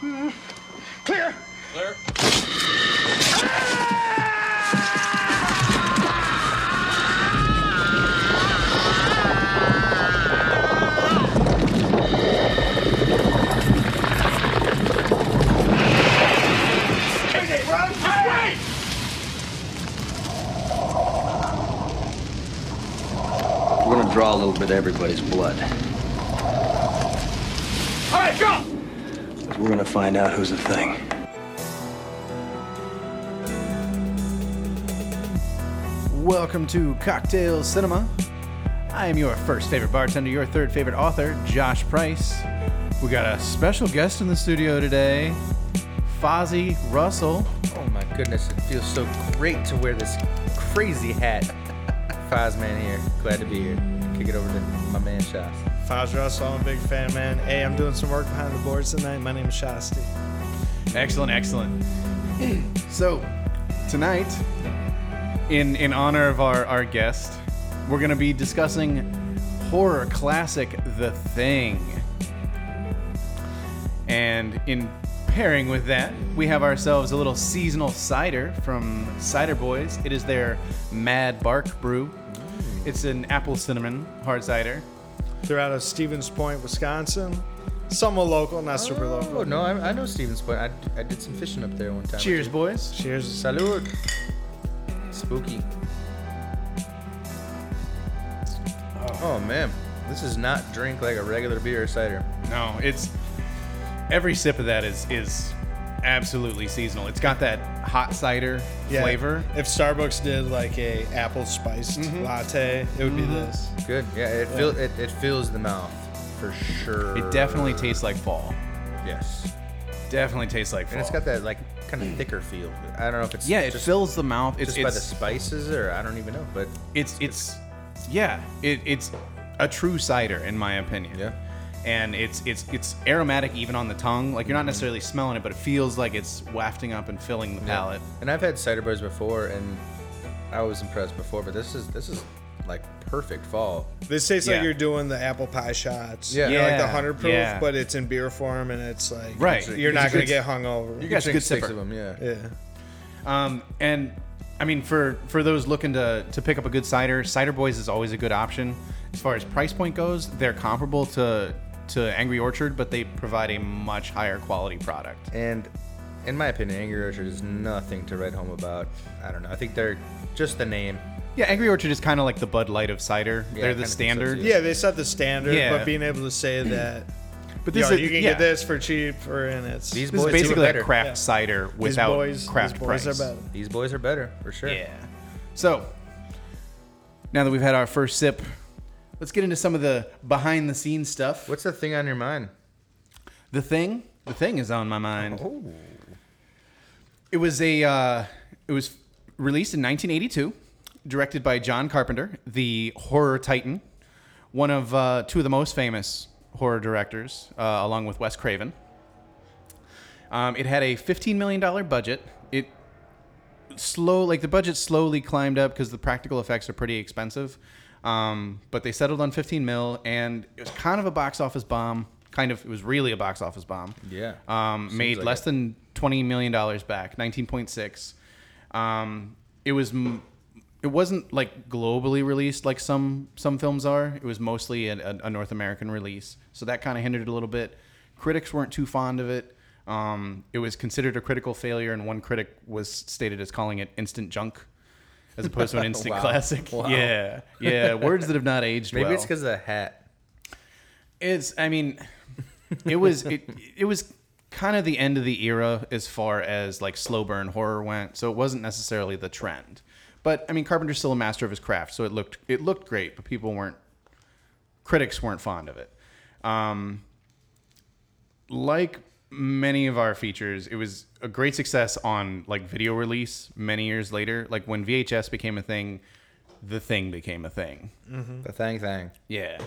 Clear! Clear. Ah! Draw a little bit of everybody's blood. All right, go! Because we're gonna find out who's the thing. Welcome to Cocktail Cinema. I am your first favorite bartender, your third favorite author, Josh Price. We got a special guest in the studio today, Fozzie Russell. Oh my goodness, it feels so great to wear this crazy hat. Foz man here, glad to be here. Kick it over to my man, Shasti. Fozzie Russell, I'm a big fan, man. Hey, I'm doing some work behind the boards tonight. My name is Shasti. Excellent, excellent. So, tonight, in honor of our guest, we're going to be discussing horror classic The Thing. And in pairing with that, we have ourselves a little seasonal cider from Cider Boys. It is their Mad Bark Brew. It's an apple cinnamon hard cider. They're out of Stevens Point, Wisconsin. Somewhat local, not super local. No, I know Stevens Point. I did some fishing up there one time. Cheers, boys. Cheers. Salud. Spooky. Oh, man. This is not drink like a regular beer or cider. No, it's... Every sip of that is absolutely seasonal. It's got that hot cider flavor. If Starbucks did like a apple spiced latte, it would be this good. It fills the mouth for sure. It definitely tastes like fall. Yes, definitely tastes like fall. And it's got that like kind of thicker feel. I don't know if it's it fills the mouth. It's by the spices, or I don't even know, but it's a true cider in my opinion. Yeah. And it's aromatic even on the tongue. Like, you're not necessarily smelling it, but it feels like it's wafting up and filling the palate. And I've had cider bars before, and I was impressed before, but this is like perfect fall. This tastes like you're doing the apple pie shots. Yeah. You know, like the 100 proof, but it's in beer form, and it's like, right. You're not going to get hungover. You got a good six of them, yeah. And, I mean, for those looking to pick up a good cider, Cider Boys is always a good option. As far as price point goes, they're comparable to Angry Orchard, but they provide a much higher quality product. And in my opinion, Angry Orchard is nothing to write home about. I don't know. I think they're just the name. Yeah, Angry Orchard is kind of like the Bud Light of cider. Yeah, they're the standard. Yeah, they set the standard, but being able to say that but this you can get this for cheap, or and it's... These boys is basically like craft cider without craft price. These boys are better. These boys are better, for sure. Yeah. So, now that we've had our first sip... Let's get into some of the behind-the-scenes stuff. What's the thing on your mind? The thing? The thing is on my mind. Oh. It was released in 1982, directed by John Carpenter, the horror titan, one of two of the most famous horror directors, along with Wes Craven. It had a $15 million budget. The budget slowly climbed up because the practical effects are pretty expensive. But they settled on 15 mil, and it was kind of a box office bomb. It was really a box office bomb. Yeah. Made less than $20 million back, 19.6. It wasn't like globally released like some films are. It was mostly a North American release. So that kind of hindered it a little bit. Critics weren't too fond of it. It was considered a critical failure, and one critic was stated as calling it instant junk. As opposed to an instant classic. Wow. Yeah. Yeah. Words that have not aged well. Maybe it's because of the hat. It was kind of the end of the era as far as like slow burn horror went. So it wasn't necessarily the trend. But I mean, Carpenter's still a master of his craft. So it looked great, but critics weren't fond of it. Like many of our features, it was a great success on like video release many years later. Like when VHS became a thing, The Thing became a thing. Mm-hmm. The Thing. Yeah.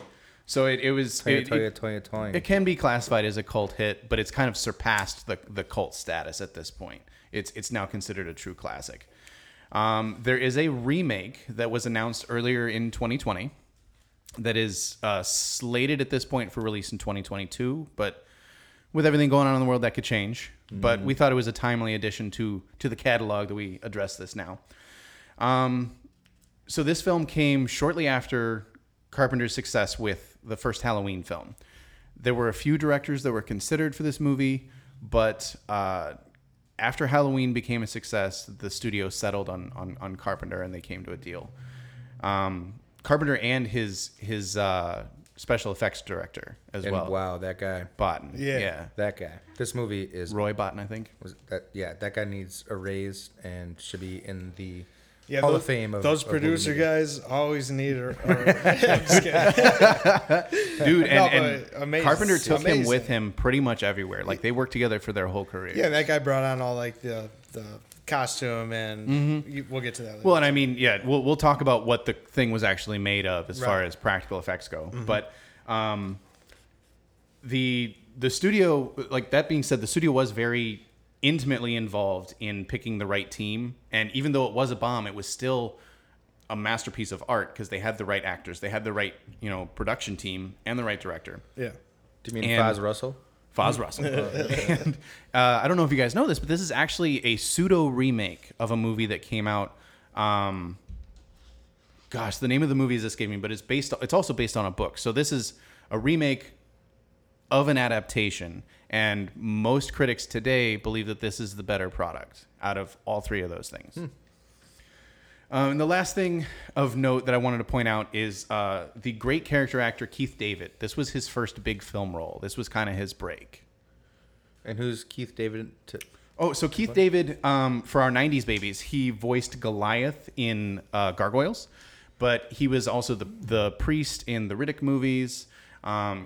So it can be classified as a cult hit, but it's kind of surpassed the cult status at this point. It's now considered a true classic. There is a remake that was announced earlier in 2020 that is slated at this point for release in 2022, but with everything going on in the world, that could change. But we thought it was a timely addition to the catalog that we address this now. So this film came shortly after Carpenter's success with the first Halloween film. There were a few directors that were considered for this movie, but after Halloween became a success, the studio settled on Carpenter, and they came to a deal. Carpenter and his special effects director as well. Wow, that guy. Bottin. Yeah. That guy. This movie is... Roy Bottin, I think. That guy needs a raise and should be in the... Yeah, Hall of Fame. Those producer guys always need a dude. And Carpenter took him with him pretty much everywhere. Like they worked together for their whole career. Yeah, that guy brought on all like the costume, and we'll get to that later. Well, and I mean, yeah, we'll talk about what the thing was actually made of as far as practical effects go. Mm-hmm. But the studio, like that being said, the studio was very intimately involved in picking the right team, and even though it was a bomb, it was still a masterpiece of art because they had the right actors, they had the right production team, and the right director. Yeah, do you mean Fozzie Russell? Fozzie Russell. And I don't know if you guys know this, but this is actually a pseudo remake of a movie that came out. Gosh, the name of the movie is escaping me, but it's also based on a book. So this is a remake of an adaptation. And most critics today believe that this is the better product out of all three of those things. And the last thing of note that I wanted to point out is the great character actor Keith David. This was his first big film role. This was kind of his break. And who's Keith David? Keith David, for our 90s babies, he voiced Goliath in Gargoyles. But he was also the priest in the Riddick movies.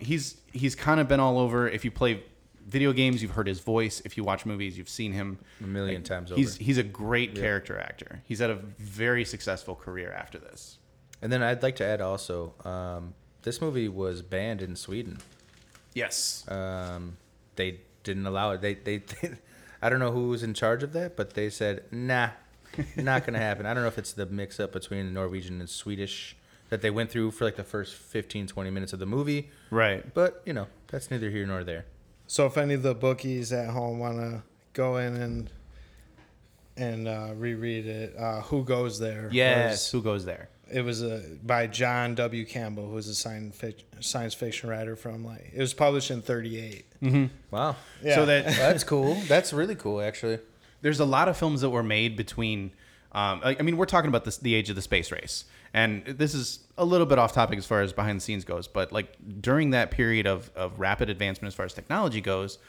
He's kind of been all over. If you play video games, you've heard his voice. If you watch movies, you've seen him a million times over. He's a great character actor. He's had a very successful career after this. And then I'd like to add also, this movie was banned in Sweden. Yes. They didn't allow it. They I don't know who was in charge of that, but they said, nah, not going to happen. I don't know if it's the mix-up between the Norwegian and Swedish that they went through for like the first 15, 20 minutes of the movie. Right. But, that's neither here nor there. So if any of the bookies at home want to go in and reread it, Who Goes There? Yes, Who Goes There? It was by John W. Campbell, who was a science fiction writer from it was published in 1938. Mm-hmm. Wow. Yeah. So that's cool. That's really cool, actually. There's a lot of films that were made between, we're talking about the age of the space race. And this is a little bit off topic as far as behind the scenes goes, but during that period of rapid advancement as far as technology goes,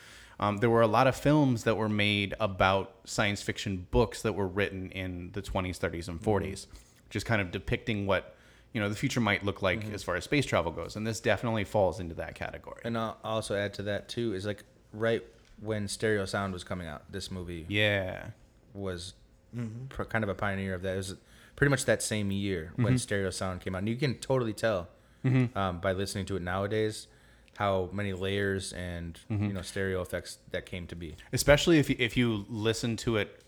there were a lot of films that were made about science fiction books that were written in the 20s, 30s, and 40s, just kind of depicting what the future might look like as far as space travel goes. And this definitely falls into that category. And I'll also add to that too is right when stereo sound was coming out, this movie was kind of a pioneer of that. It was pretty much that same year when stereo sound came out. And you can totally tell by listening to it nowadays how many layers and stereo effects that came to be. Especially if you listen to it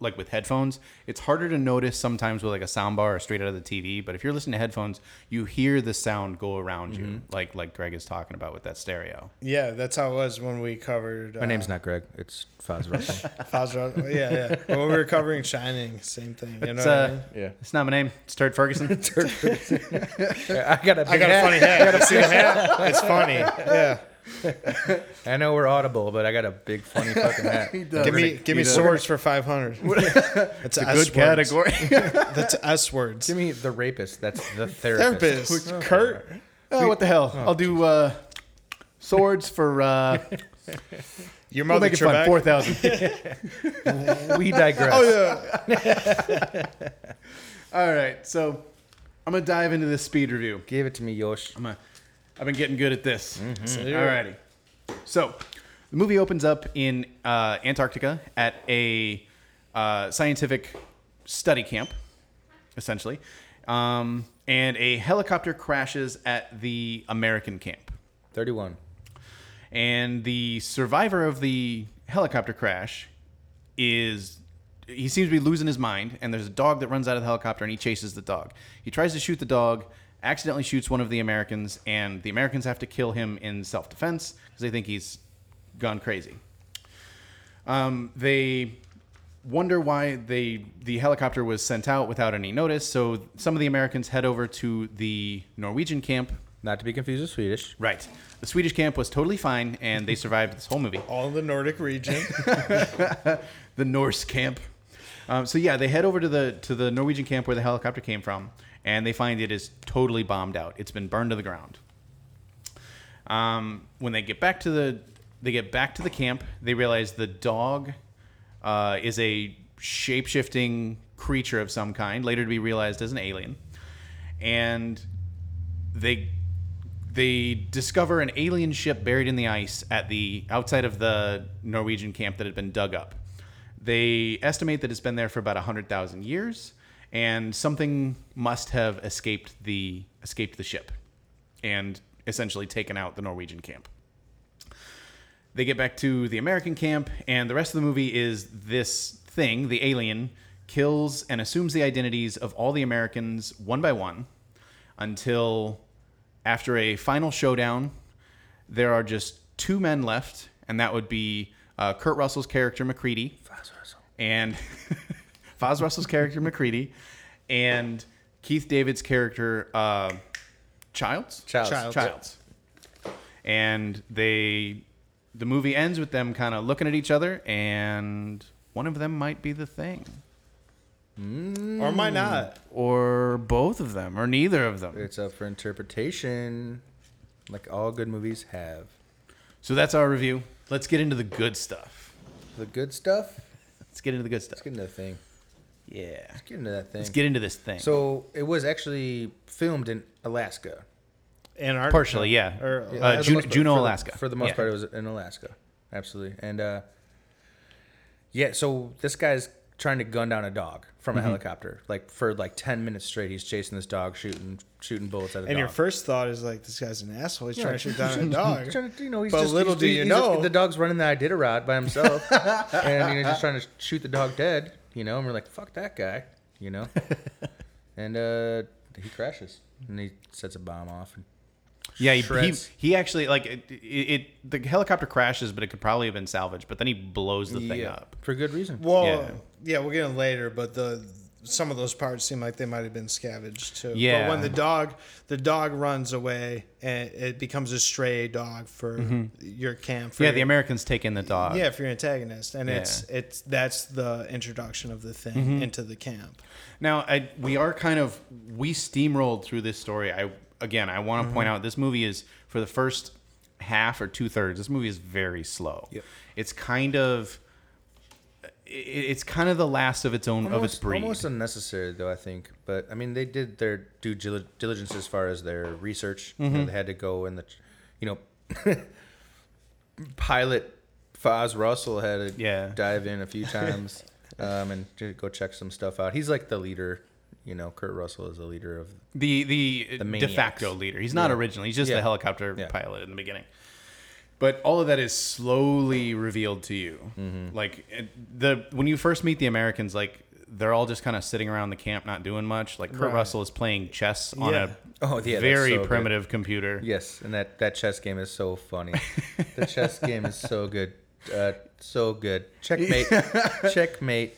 with headphones, it's harder to notice sometimes with a soundbar or straight out of the TV. But if you're listening to headphones, you hear the sound go around you, like Greg is talking about with that stereo. Yeah, that's how it was when we covered... My name's not Greg. It's Fozzie Russell. Fozzie Russell. Yeah. But when we were covering Shining, same thing. It's not my name. It's Turd Ferguson. Turd Ferguson. I got a funny hat. I got a funny hat. It's funny. Yeah. I know we're audible, but I got a big funny fucking hat. Give me swords for 500. That's a good category. That's S words. Give me the rapist. That's the therapist. Therapist. Kurt. Oh, what the hell? I'll do swords for your mother. We'll make it fun. 4,000. We digress. Oh yeah. All right, so I'm gonna dive into this speed review. Give it to me, Yosh. I've been getting good at this. Mm-hmm. All righty. So the movie opens up in Antarctica at a scientific study camp, essentially. And a helicopter crashes at the American camp. 31. And the survivor of the helicopter crash he seems to be losing his mind. And there's a dog that runs out of the helicopter and he chases the dog. He tries to shoot the dog, accidentally shoots one of the Americans, and the Americans have to kill him in self-defense because they think he's gone crazy. They wonder why the helicopter was sent out without any notice. So some of the Americans head over to the Norwegian camp. Not to be confused with Swedish. Right. The Swedish camp was totally fine, and they survived this whole movie. All in the Nordic region. The Norse camp. So yeah, they head over to the Norwegian camp where the helicopter came from, and they find it is totally bombed out. It's been burned to the ground. When they get back to the camp, they realize the dog is a shape-shifting creature of some kind, later to be realized as an alien. And they discover an alien ship buried in the ice at the outside of the Norwegian camp that had been dug up. They estimate that it's been there for about 100,000 years, and something must have escaped the ship and essentially taken out the Norwegian camp. They get back to the American camp, and the rest of the movie is this thing, the alien, kills and assumes the identities of all the Americans one by one, until after a final showdown, there are just two men left, and that would be Kurt Russell's character, MacReady. Foz Russell's character, MacReady, and Keith David's character, Childs. And the movie ends with them kind of looking at each other, and one of them might be the thing. Or might not. Or both of them, or neither of them. It's up for interpretation, like all good movies have. So that's our review. Let's get into the good stuff. The good stuff? Let's get into the good stuff. Let's get into the thing. Yeah. Let's get into that thing. Let's get into this thing. So it was actually filmed in Alaska. Antarctica. Partially, yeah. Juneau, Alaska. For the most part, it was in Alaska. Absolutely. And, so this guy's trying to gun down a dog from a helicopter. Like, for, 10 minutes straight, he's chasing this dog, shooting bullets at a dog. And your first thought is, this guy's an asshole. He's trying to shoot down a dog. The dog's running the Iditarod by himself. And, just trying to shoot the dog dead, And we're like, fuck that guy, And he crashes. And he sets a bomb off. And he actually, the helicopter crashes, but it could probably have been salvaged. But then he blows the thing up. For good reason. Well, we'll get in later, but some of those parts seem like they might have been scavenged, too. Yeah. But when the dog runs away, and it becomes a stray dog for your camp. For the Americans take in the dog. Yeah, for your antagonist. And that's the introduction of the thing into the camp. Now, we steamrolled through this story. I want to point out this movie is, for the first half or two-thirds, this movie is very slow. Yep. It's kind of the last of its own, of its breed. Almost unnecessary, though, I think. But, they did their due diligence as far as their research. They had to go and, pilot Fozzie Russell had to dive in a few times and go check some stuff out. He's like the leader. Kurt Russell is the leader of the de facto leader. He's not originally. He's just the helicopter pilot in the beginning. But all of that is slowly revealed to you. When you first meet the Americans, they're all just kind of sitting around the camp, not doing much. Kurt Russell is playing chess on a very primitive computer. Yes, and that chess game is so funny. The chess game is so good. Checkmate.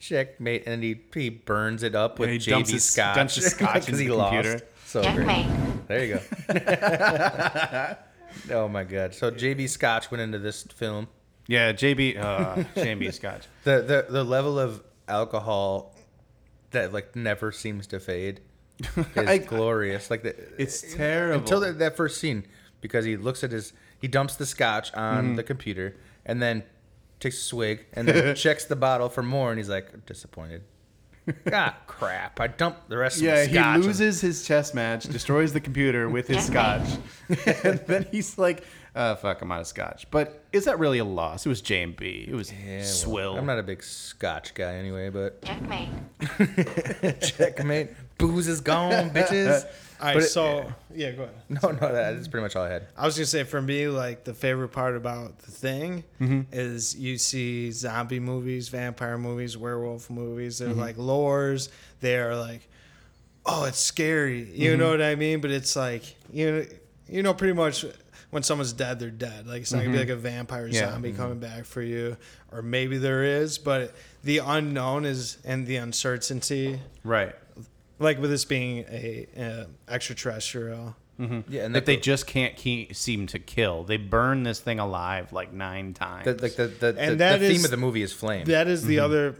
Checkmate. And he burns it up with JB Scotch because he lost. So checkmate. Great. There you go. Oh my God! So J.B. Scotch went into this film. Yeah, J.B. Scotch. The level of alcohol that never seems to fade is glorious. It's terrible until that first scene, because he looks at he dumps the scotch on the computer and then takes a swig and then checks the bottle for more, and he's like, disappointed. Ah, crap. I dumped the rest of the scotch. He loses his chess match, destroys the computer with his scotch. And then he's like, fuck, I'm out of scotch. But is that really a loss? It was J&B. It was swill. I'm not a big scotch guy anyway, but... Checkmate. Checkmate. Booze is gone, bitches. All right, go ahead. No, that's pretty much all I had. I was going to say, for me, the favorite part about The Thing is you see zombie movies, vampire movies, werewolf movies. They're lores. They're it's scary. You know what I mean? But it's pretty much when someone's dead, they're dead. Like, it's not going to be like a vampire zombie coming back for you. Or maybe there is, but the unknown is, and the uncertainty. Right. Like with this being a extraterrestrial. Yeah, and that they just can't seem to kill. They burn this thing alive like 9 times. The theme of the movie is flame. That is the other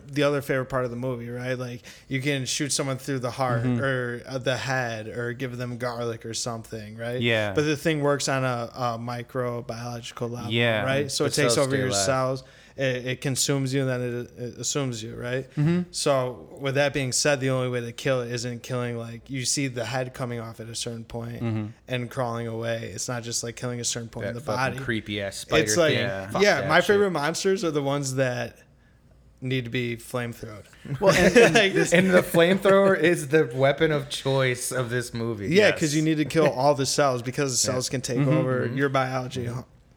favorite part of the movie, right? Like, you can shoot someone through the heart or the head or give them garlic or something, right? Yeah. But the thing works on a microbiological level, right? So it takes over your cells. It consumes you, and then it assumes you, right? So with that being said, the only way to kill it isn't killing, like, you see the head coming off at a certain point and crawling away. It's not just like killing a certain point in the body. Creepy ass spider it's like, thing. My favorite monsters are the ones that need to be flamethrowed. Well, and the flamethrower is the weapon of choice of this movie. Yeah, because you need to kill all the cells, because the cells can take over your biology.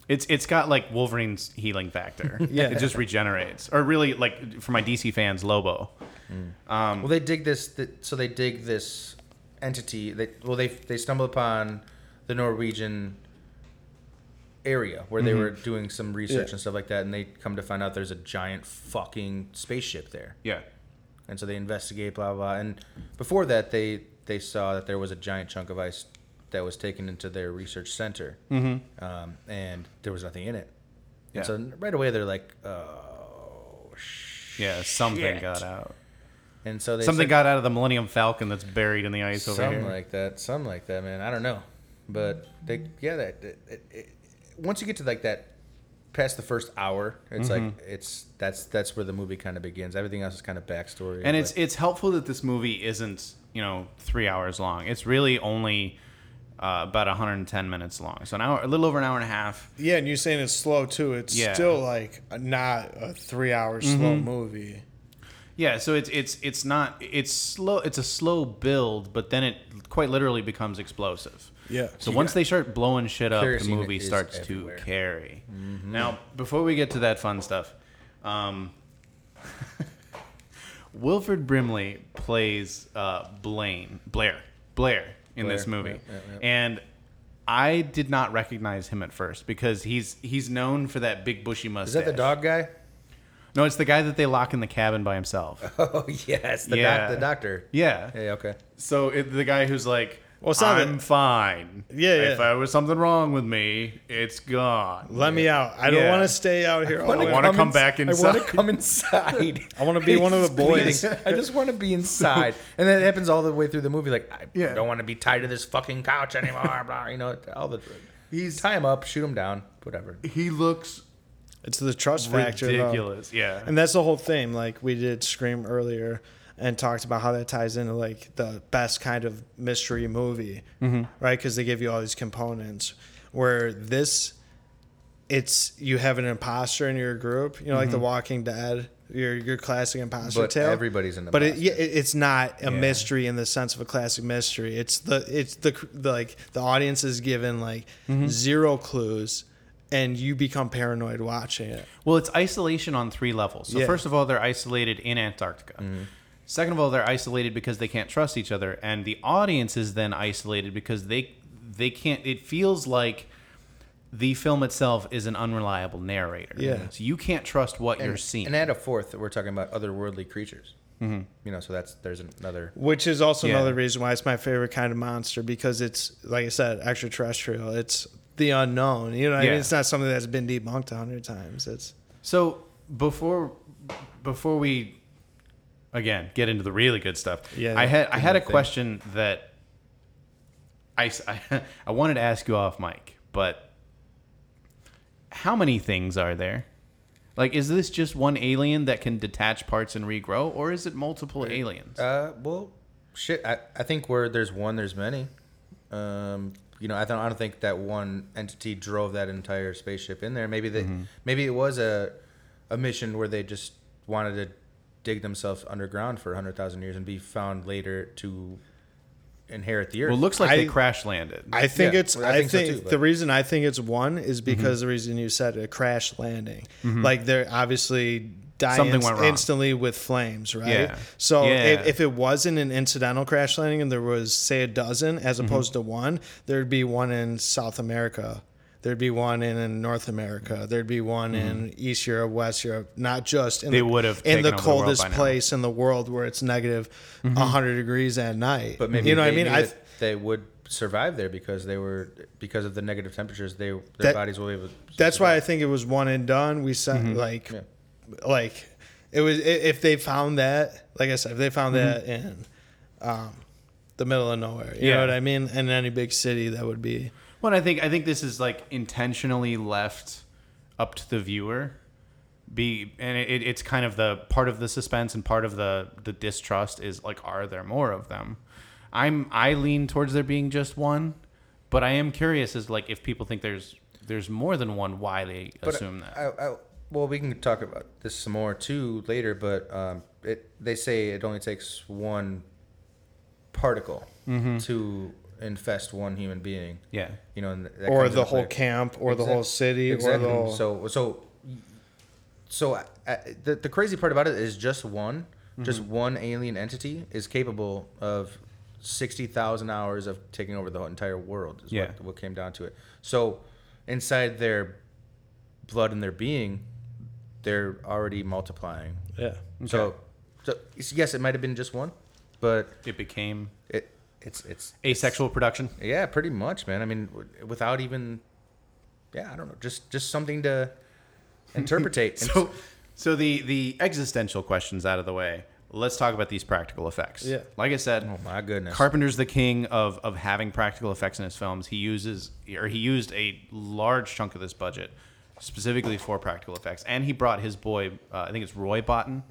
It's got like Wolverine's healing factor. It just regenerates. Or really, like, for my DC fans, Lobo. Well, they dig this. So they dig this entity. They stumble upon the Norwegian area where they were doing some research and stuff like that, and they come to find out there's a giant fucking spaceship there. Yeah. And so they investigate, blah blah. And before that, they saw that there was a giant chunk of ice that was taken into their research center, and there was nothing in it. Yeah. And so right away they're like, "Oh, shit. Something got out." And so something got out of the Millennium Falcon that's buried in the ice over here. Something like that, man. I don't know, but once you get to like that, past the first hour, it's like that's where the movie kind of begins. Everything else is kind of backstory. And it's helpful that this movie isn't 3 hours long. It's really only about 110 minutes long, so a little over an hour and a half. Yeah, and you're saying it's slow too. It's still like not a 3 hour slow movie. Yeah, so it's slow. It's a slow build, but then it quite literally becomes explosive. Yeah. So once they start blowing shit up, the movie starts to carry. Now, before we get to that fun stuff, Wilford Brimley plays Blair. In this movie. Yep. And I did not recognize him at first because he's known for that big bushy mustache. Is that the dog guy? No, it's the guy that they lock in the cabin by himself. Oh, yes. The doctor. Yeah. Yeah, okay. So the guy who's like, I'm fine. Yeah, yeah. If there was something wrong with me, it's gone. Let me out. I don't want to stay out here. I want to come back inside. I want to come inside. I want to be one of the boys. I just want to be inside. And then it happens all the way through the movie. Like, I don't want to be tied to this fucking couch anymore. Blah, all the. Tie him up, shoot him down, whatever. He looks. It's the trust factor. Ridiculous, yeah. And that's the whole thing. Like, we did Scream earlier and talked about how that ties into like the best kind of mystery movie, right? Because they give you all these components. Where you have an imposter in your group, like The Walking Dead, your classic imposter tale. But everybody's an imposter. But it's not a mystery in the sense of a classic mystery. The audience is given like zero clues. And you become paranoid watching it. Well, it's isolation on 3 levels. So first of all, they're isolated in Antarctica. Second of all, they're isolated because they can't trust each other. And the audience is then isolated because they can't. It feels like the film itself is an unreliable narrator. Yeah. So you can't trust what you're seeing. And add a fourth, we're talking about otherworldly creatures. So there's another, which is also another reason why it's my favorite kind of monster, because it's, like I said, extraterrestrial. It's the unknown, I mean, it's not something that's been debunked 100 times. So before we again get into the really good stuff, I had a question that I wanted to ask you off mic, but how many things are there? Like, is this just one alien that can detach parts and regrow, or is it multiple aliens? Well, shit, I think where there's one, there's many. I don't think that one entity drove that entire spaceship in there. Maybe it was a mission where they just wanted to dig themselves underground for 100,000 years and be found later to inherit the earth. Well, it looks like they crash landed. I think the reason I think it's one is because the reason you said a crash landing. Like, they're obviously dying instantly with flames, right? Yeah. So if it wasn't an incidental crash landing and there was, say, a dozen as opposed to one, there'd be one in South America. There'd be one in North America. There'd be one in East Europe, West Europe, not just in the coldest place in the world where it's negative 100 degrees at night. But maybe you know what I mean? They would survive there because of the negative temperatures. Their bodies will be able to survive. That's why I think it was one and done. We sent it was if they found that. Like I said, if they found that in the middle of nowhere, you know what I mean? In any big city, that would be. Well, I think this is like intentionally left up to the viewer, and it's kind of the part of the suspense and part of the distrust is like, are there more of them? I lean towards there being just one, but I am curious as like if people think there's more than one, why they assume that. Well, we can talk about this some more too later, but they say it only takes one particle to infest one human being. Yeah, you know, and that or the whole camp, or the whole city, or the whole. So the crazy part about it is just one alien entity is capable of 60,000 hours of taking over the whole entire world. Is what came down to it. So inside their blood and their being, they're already multiplying. Yeah. Okay. So yes, it might have been just one, but it became it. It's asexual production. Yeah, pretty much, man. I mean, without even, I don't know, just something to interpretate. So the existential question's out of the way. Let's talk about these practical effects. Yeah. Like I said, oh my goodness, Carpenter's the king of having practical effects in his films. He used a large chunk of this budget specifically for practical effects, and he brought his boy, I think it's Roy Bottin,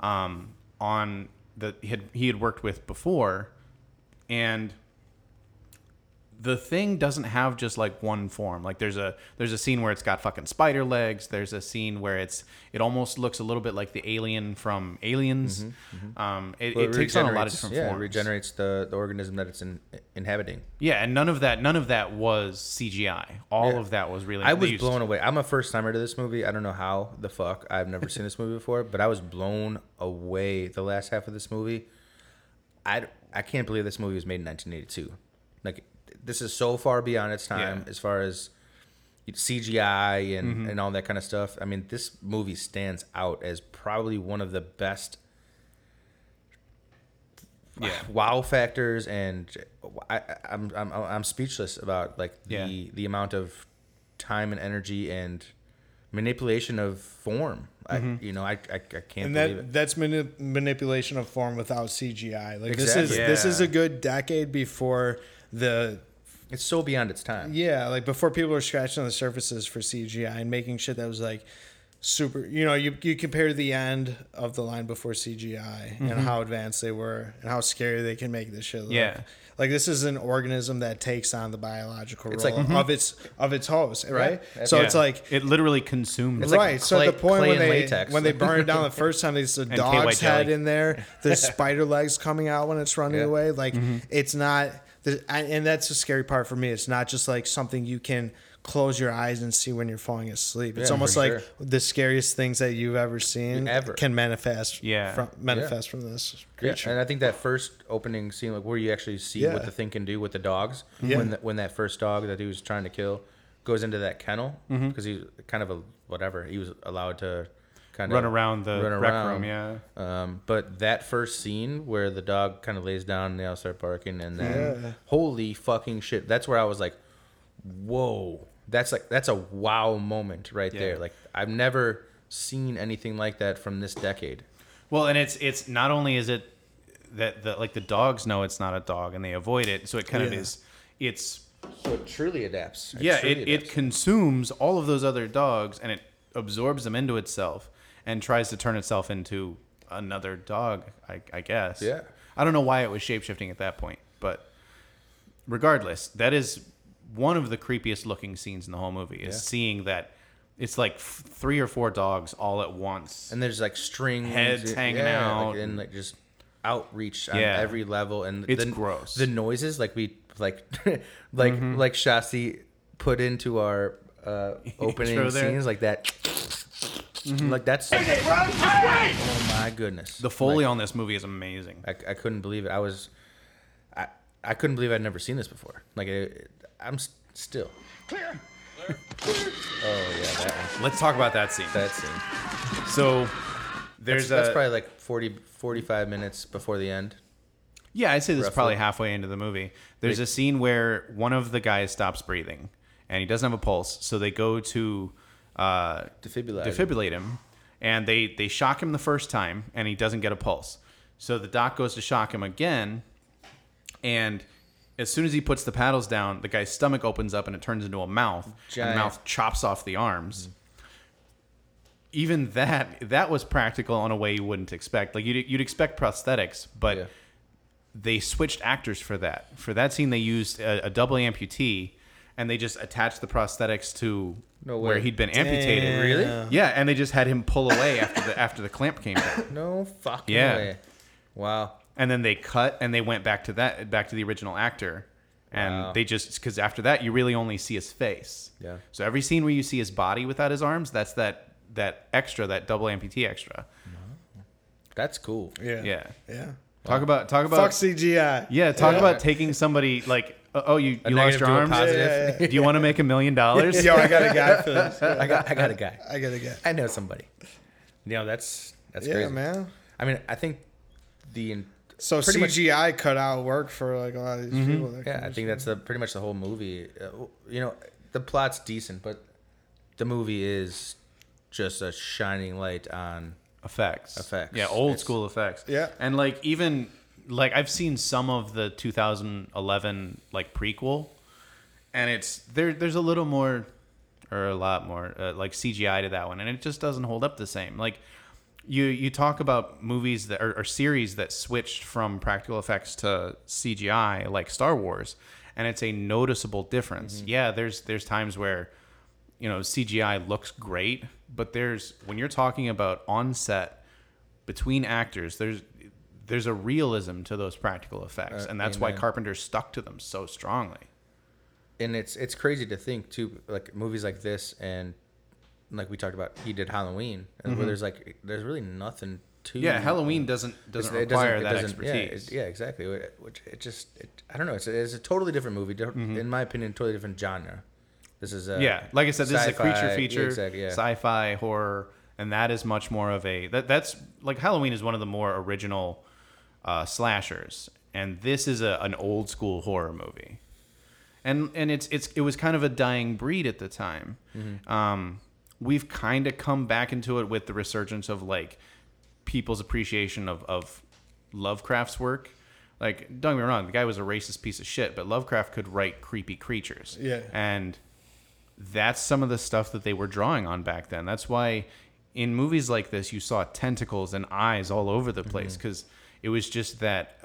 on that he had worked with before. And the thing doesn't have just like one form. Like there's a scene where it's got fucking spider legs. There's a scene where it almost looks a little bit like the alien from Aliens. It takes on a lot of different forms. It regenerates the organism that it's inhabiting. Yeah, and none of that was CGI. All of that was really. I was blown away. I'm a first timer to this movie. I don't know how the fuck I've never seen this movie before, but I was blown away the last half of this movie. I can't believe this movie was made in 1982. Like, this is so far beyond its time as far as CGI and all that kind of stuff. I mean, this movie stands out as probably one of the best wow factors, and I'm speechless about like the amount of time and energy and manipulation of form. I can't believe it. That's manipulation of form without CGI. Like exactly. This is a good decade before it's so beyond its time. Yeah, like before people were scratching the surfaces for CGI and making shit that was like super. You know, you compare the end of the line before CGI and how advanced they were and how scary they can make this shit look. Yeah. Like this is an organism that takes on the biological role of its host, right? Yeah. So it's like it literally consumes. It's right. Like clay, so at the point when they burn it down the first time, there's a dog's head in there. There's spider legs coming out when it's running away. Like it's not, and that's the scary part for me. It's not just like something you can close your eyes and see when you're falling asleep. It's almost like the scariest things that you've ever seen can manifest from this creature. And I think that first opening scene, like where you actually see what the thing can do with the dogs, when that first dog that he was trying to kill goes into that kennel because he's kind of he was allowed to kind of run around the rec room. But that first scene where the dog kind of lays down and they all start barking, and then holy fucking shit, that's where I was like, whoa. That's a wow moment right there. Like I've never seen anything like that from this decade. Well, and it's not only is it that the dogs know it's not a dog and they avoid it, so it kind of is. It's so it truly adapts. It consumes all of those other dogs and it absorbs them into itself and tries to turn itself into another dog. I guess. Yeah. I don't know why it was shapeshifting at that point, but regardless, that is one of the creepiest looking scenes in the whole movie is seeing that it's like three or four dogs all at once. And there's like strings. Heads hanging out. Like, and like just outreach on every level. And it's gross. The noises like Shasti put into our opening scenes like that. Like that's... Oh my goodness. The Foley on this movie is amazing. I couldn't believe it. I couldn't believe I'd never seen this before. Like I'm still. Clear. Clear. Oh, yeah, that one. Let's talk about that scene. That scene. So there's that's probably like 45 minutes before the end. Yeah, I'd say this is probably halfway into the movie. There's a scene where one of the guys stops breathing, and he doesn't have a pulse, so they go to defibrillate him, and they shock him the first time, and he doesn't get a pulse. So the doc goes to shock him again, and as soon as he puts the paddles down, the guy's stomach opens up, and it turns into a mouth. Giant. And the mouth chops off the arms. Mm-hmm. Even that was practical in a way you wouldn't expect. Like you'd expect prosthetics, but... Yeah. They switched actors for that. For that scene, they used a double amputee, and they just attached the prosthetics to where he'd been amputated. Damn. Really? Yeah, and they just had him pull away after the clamp came down. No fucking way. Wow. And then they cut, and they went back to the original actor, and they just because after that you really only see his face. Yeah. So every scene where you see his body without his arms, that's that extra, that double amputee extra. Wow. That's cool. Yeah. Yeah. Yeah. Talk about fuck CGI. Yeah, about taking somebody like, oh, you lost your arms. Yeah. Do you want to make $1 million? Yo, I got a guy for this. Yeah. I got a guy. I know somebody. You know, that's crazy, man. I mean, I think so CGI cut out work for like a lot of these mm-hmm. people. Yeah, I think that's pretty much the whole movie. You know, the plot's decent, but the movie is just a shining light on. Effects. Yeah, old school effects. Yeah. And like even like I've seen some of the 2011 like prequel, and it's there's a little more or a lot more like CGI to that one, and it just doesn't hold up the same. Like you talk about movies that or series that switched from practical effects to CGI like Star Wars, and it's a noticeable difference. Mm-hmm. Yeah, there's times where you know, CGI looks great, but when you're talking about on set between actors, there's a realism to those practical effects, and that's why Carpenter stuck to them so strongly. And it's crazy to think too, like movies like this, and like we talked about, he did Halloween, and mm-hmm. where there's really nothing to. Yeah, Halloween doesn't require that expertise. Yeah, exactly. Which I don't know. It's a totally different movie, mm-hmm. in my opinion, totally different genre. This is like I said, this is a creature feature, sci-fi, horror, and that is much more of a... That's like Halloween is one of the more original slashers, and this is an old school horror movie, and it was kind of a dying breed at the time. Mm-hmm. We've kind of come back into it with the resurgence of like people's appreciation of Lovecraft's work. Like, don't get me wrong, the guy was a racist piece of shit, but Lovecraft could write creepy creatures, and that's some of the stuff that they were drawing on back then. That's why in movies like this, you saw tentacles and eyes all over the place, because mm-hmm. it was just that,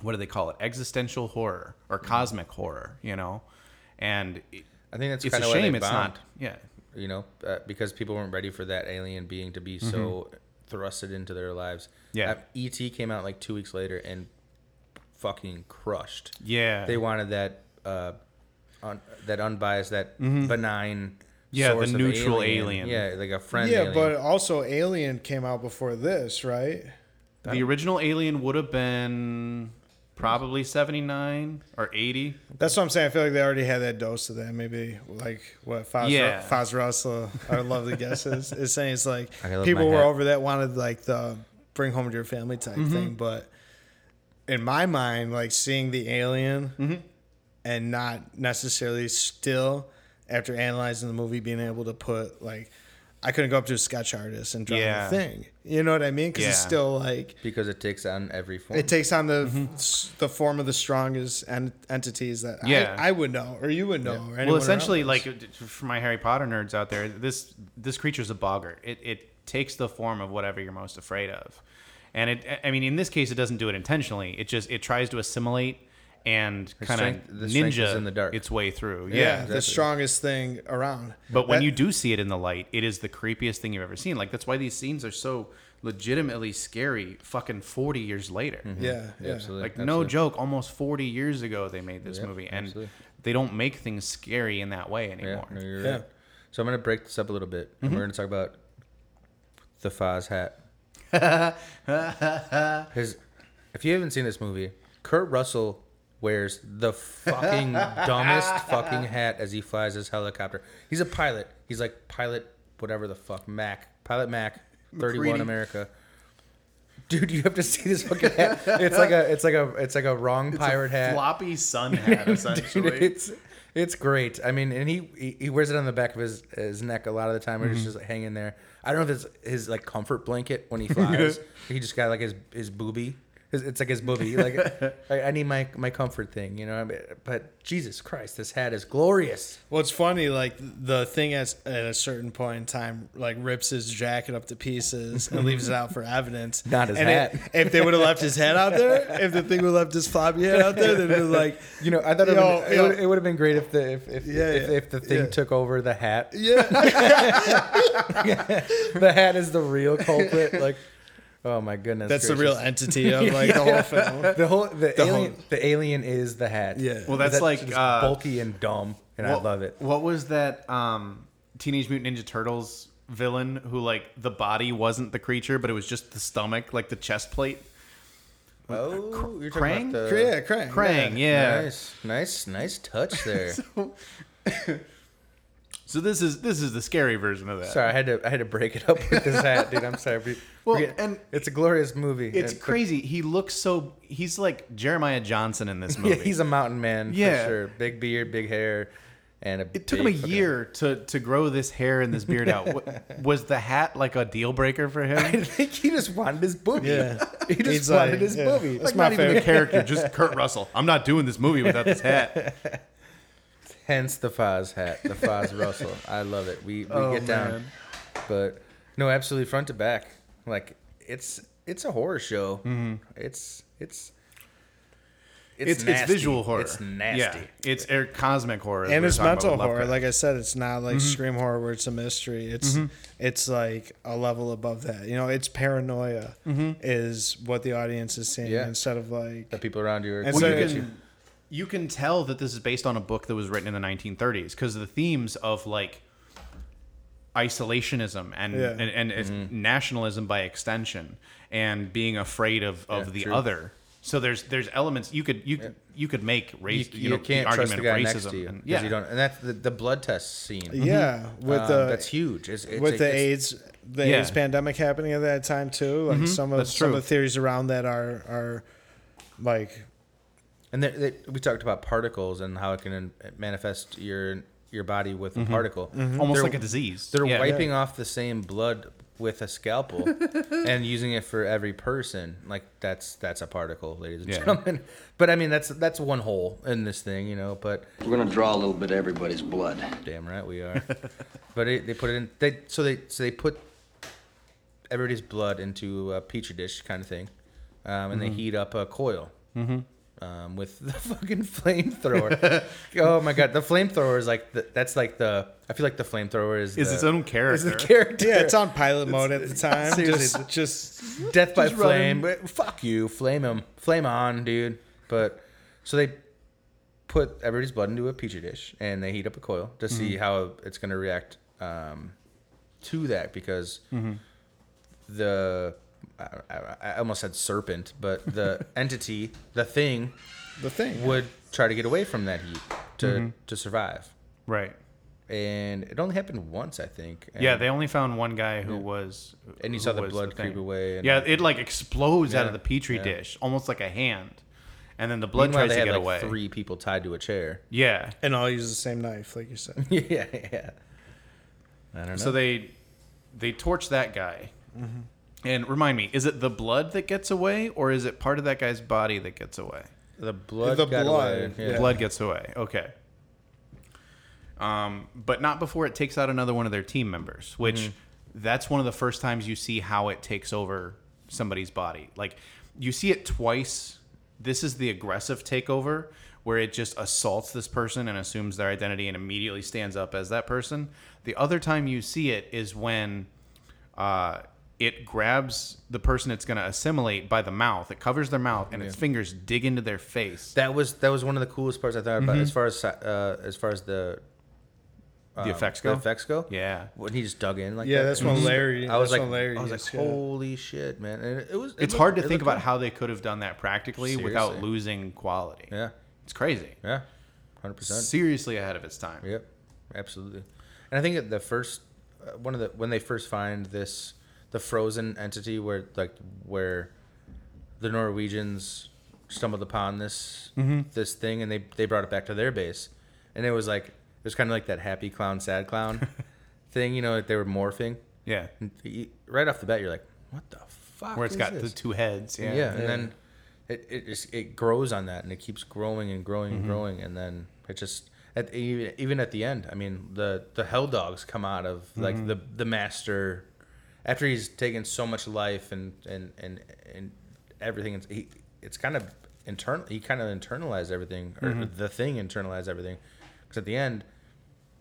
what do they call it? Existential horror or cosmic horror, you know? And I think that's kind of a shame it's not, you know, because people weren't ready for that alien being to be mm-hmm. so thrusted into their lives. Yeah. E.T. came out like 2 weeks later and fucking crushed. Yeah. They wanted that, that unbiased, that mm-hmm. benign, source the neutral alien, like a friend. Yeah, alien. But also Alien came out before this, right? The original Alien would have been probably 79 or 80. That's what I'm saying. I feel like they already had that dose of that. Maybe like what Fozzie Russell, I love the guesses, is saying it's like people were over that, wanted like the bring home to your family type mm-hmm. thing. But in my mind, like seeing the Alien. Mm-hmm. And not necessarily still, after analyzing the movie, being able to put, like, I couldn't go up to a sketch artist and draw the thing. You know what I mean? Because it's still, like... Because it takes on every form. It takes on the mm-hmm. the form of the strongest entities that I would know, or you would know, or anyone. Well, essentially, like, for my Harry Potter nerds out there, this creature's a boggart. It takes the form of whatever you're most afraid of. And, in this case, it doesn't do it intentionally. It tries to assimilate... and kind of ninja in the dark. Its way through. Yeah, exactly. The strongest thing around. But when you do see it in the light, it is the creepiest thing you've ever seen. Like, that's why these scenes are so legitimately scary fucking 40 years later. Mm-hmm. Yeah, absolutely. Like, no joke, almost 40 years ago they made this movie. And they don't make things scary in that way anymore. Yeah, you're right. So I'm going to break this up a little bit. Mm-hmm. And we're going to talk about the Foz hat. If you haven't seen this movie, Kurt Russell... wears the fucking dumbest fucking hat as he flies his helicopter. He's a pilot. He's like pilot whatever the fuck, Mac. Pilot Mac, 31 MacReady. America. Dude, you have to see this fucking hat. It's like a wrong pirate hat. Floppy sun hat, essentially. Dude, it's great. I mean, and he wears it on the back of his neck a lot of the time. Or it's just like hanging there. I don't know if it's his like comfort blanket when he flies. He just got like his boobie. It's like his boobie. Like I need my comfort thing, you know. I mean, but Jesus Christ, this hat is glorious. Well, it's funny. Like the thing at a certain point in time, like rips his jacket up to pieces and leaves it out for evidence. Not his hat. If they would have left his hat out there, if the thing would have left his floppy hat out there, they'd be like, you know, I thought it would have been great if the if the thing took over the hat. Yeah, the hat is the real culprit. Like. Oh my goodness! That's gracious. The real entity of like the whole film. The alien is the hat. Yeah. Well, that's like bulky and dumb, and I love it. What was that Teenage Mutant Ninja Turtles villain who like the body wasn't the creature, but it was just the stomach, like the chest plate? Oh, you're talking about the... Yeah, Krang. Krang. Yeah. Nice touch there. So this is the scary version of that. Sorry, I had to break it up with this hat, dude. I'm sorry. Well, and it's a glorious movie. It's crazy. He looks so. He's like Jeremiah Johnson in this movie. Yeah, he's a mountain man for sure. Big beard, big hair, and it took him a year to grow this hair and this beard out. Was the hat like a deal breaker for him? I think he just wanted his movie. Yeah. He just wanted his movie. That's like, not even a character. Just Kurt Russell. I'm not doing this movie without this hat. Hence the Foz hat, the Fozzie Russell. I love it. We get down, but no, absolutely front to back. Like it's a horror show. Mm-hmm. It's visual horror. It's nasty. Yeah. It's cosmic horror, and it's mental horror. Like I said, it's not like Scream horror where it's a mystery. It's like a level above that. You know, it's paranoia is what the audience is seeing instead of like the people around you. You can tell that this is based on a book that was written in the 1930s because the themes of like isolationism and nationalism by extension and being afraid of the other. So there's elements you could make race. You can't trust the guy next to you. And, yeah, you don't, and that's the blood test scene. Yeah, with that's huge. With the AIDS pandemic happening at that time too. Like some of the theories around that are like. And we talked about particles and how it can manifest your body with a particle. Mm-hmm. Almost like a disease. They're wiping off the same blood with a scalpel and using it for every person. Like, that's a particle, ladies and gentlemen. But, I mean, that's one hole in this thing, you know. But we're going to draw a little bit of everybody's blood. Damn right we are. But they put it in... So they put everybody's blood into a Petri dish kind of thing. And they heat up a coil. Mm-hmm. With the fucking flamethrower. Oh my god, the flamethrower is like I feel like the flamethrower is its own character. It's the character. Yeah, it's on pilot mode at the time. Just death by flame. But fuck you, flame him, flame on, dude. But so they put everybody's blood into a petri dish and they heat up a coil to see how it's going to react to that because I almost said serpent, but the entity, the thing would try to get away from that heat to survive. Right. And it only happened once, I think. And they only found one guy who was... And you saw the blood creep away. And it like explodes out of the Petri dish, almost like a hand. And then the blood tries to get away. Meanwhile, they had like 3 people tied to a chair. Yeah. And all use the same knife, like you said. yeah. I don't know. So they torch that guy. Mm-hmm. And remind me, is it the blood that gets away, or is it part of that guy's body that gets away? The blood got away. Yeah. The blood gets away. Okay. But not before it takes out another one of their team members, which that's one of the first times you see how it takes over somebody's body. Like, you see it twice. This is the aggressive takeover, where it just assaults this person and assumes their identity and immediately stands up as that person. The other time you see it is when... it grabs the person it's going to assimilate by the mouth. It covers their mouth, and its fingers dig into their face. That was one of the coolest parts I thought about as far as the effects go. Yeah, when he just dug in like that. Yeah, that's when Larry. I was like, holy shit, man! And it's hard to think about how they could have done that practically without losing quality. Yeah, It's crazy. Yeah, 100%. Seriously ahead of its time. Yep, absolutely. And I think that the first one of the when they first find this the frozen entity where the Norwegians stumbled upon this this thing and they brought it back to their base, and it was like it was kind of like that happy clown sad clown thing, you know, like they were morphing. Yeah. And right off the bat, you're like, what the fuck? Where it's got the two heads. Yeah. Yeah. And then it grows on that, and it keeps growing and growing and growing, and then it just even at the end, I mean, the hell dogs come out of like the master after he's taken so much life and everything. It's kind of internal. He kind of internalized everything, or the thing internalized everything, because at the end,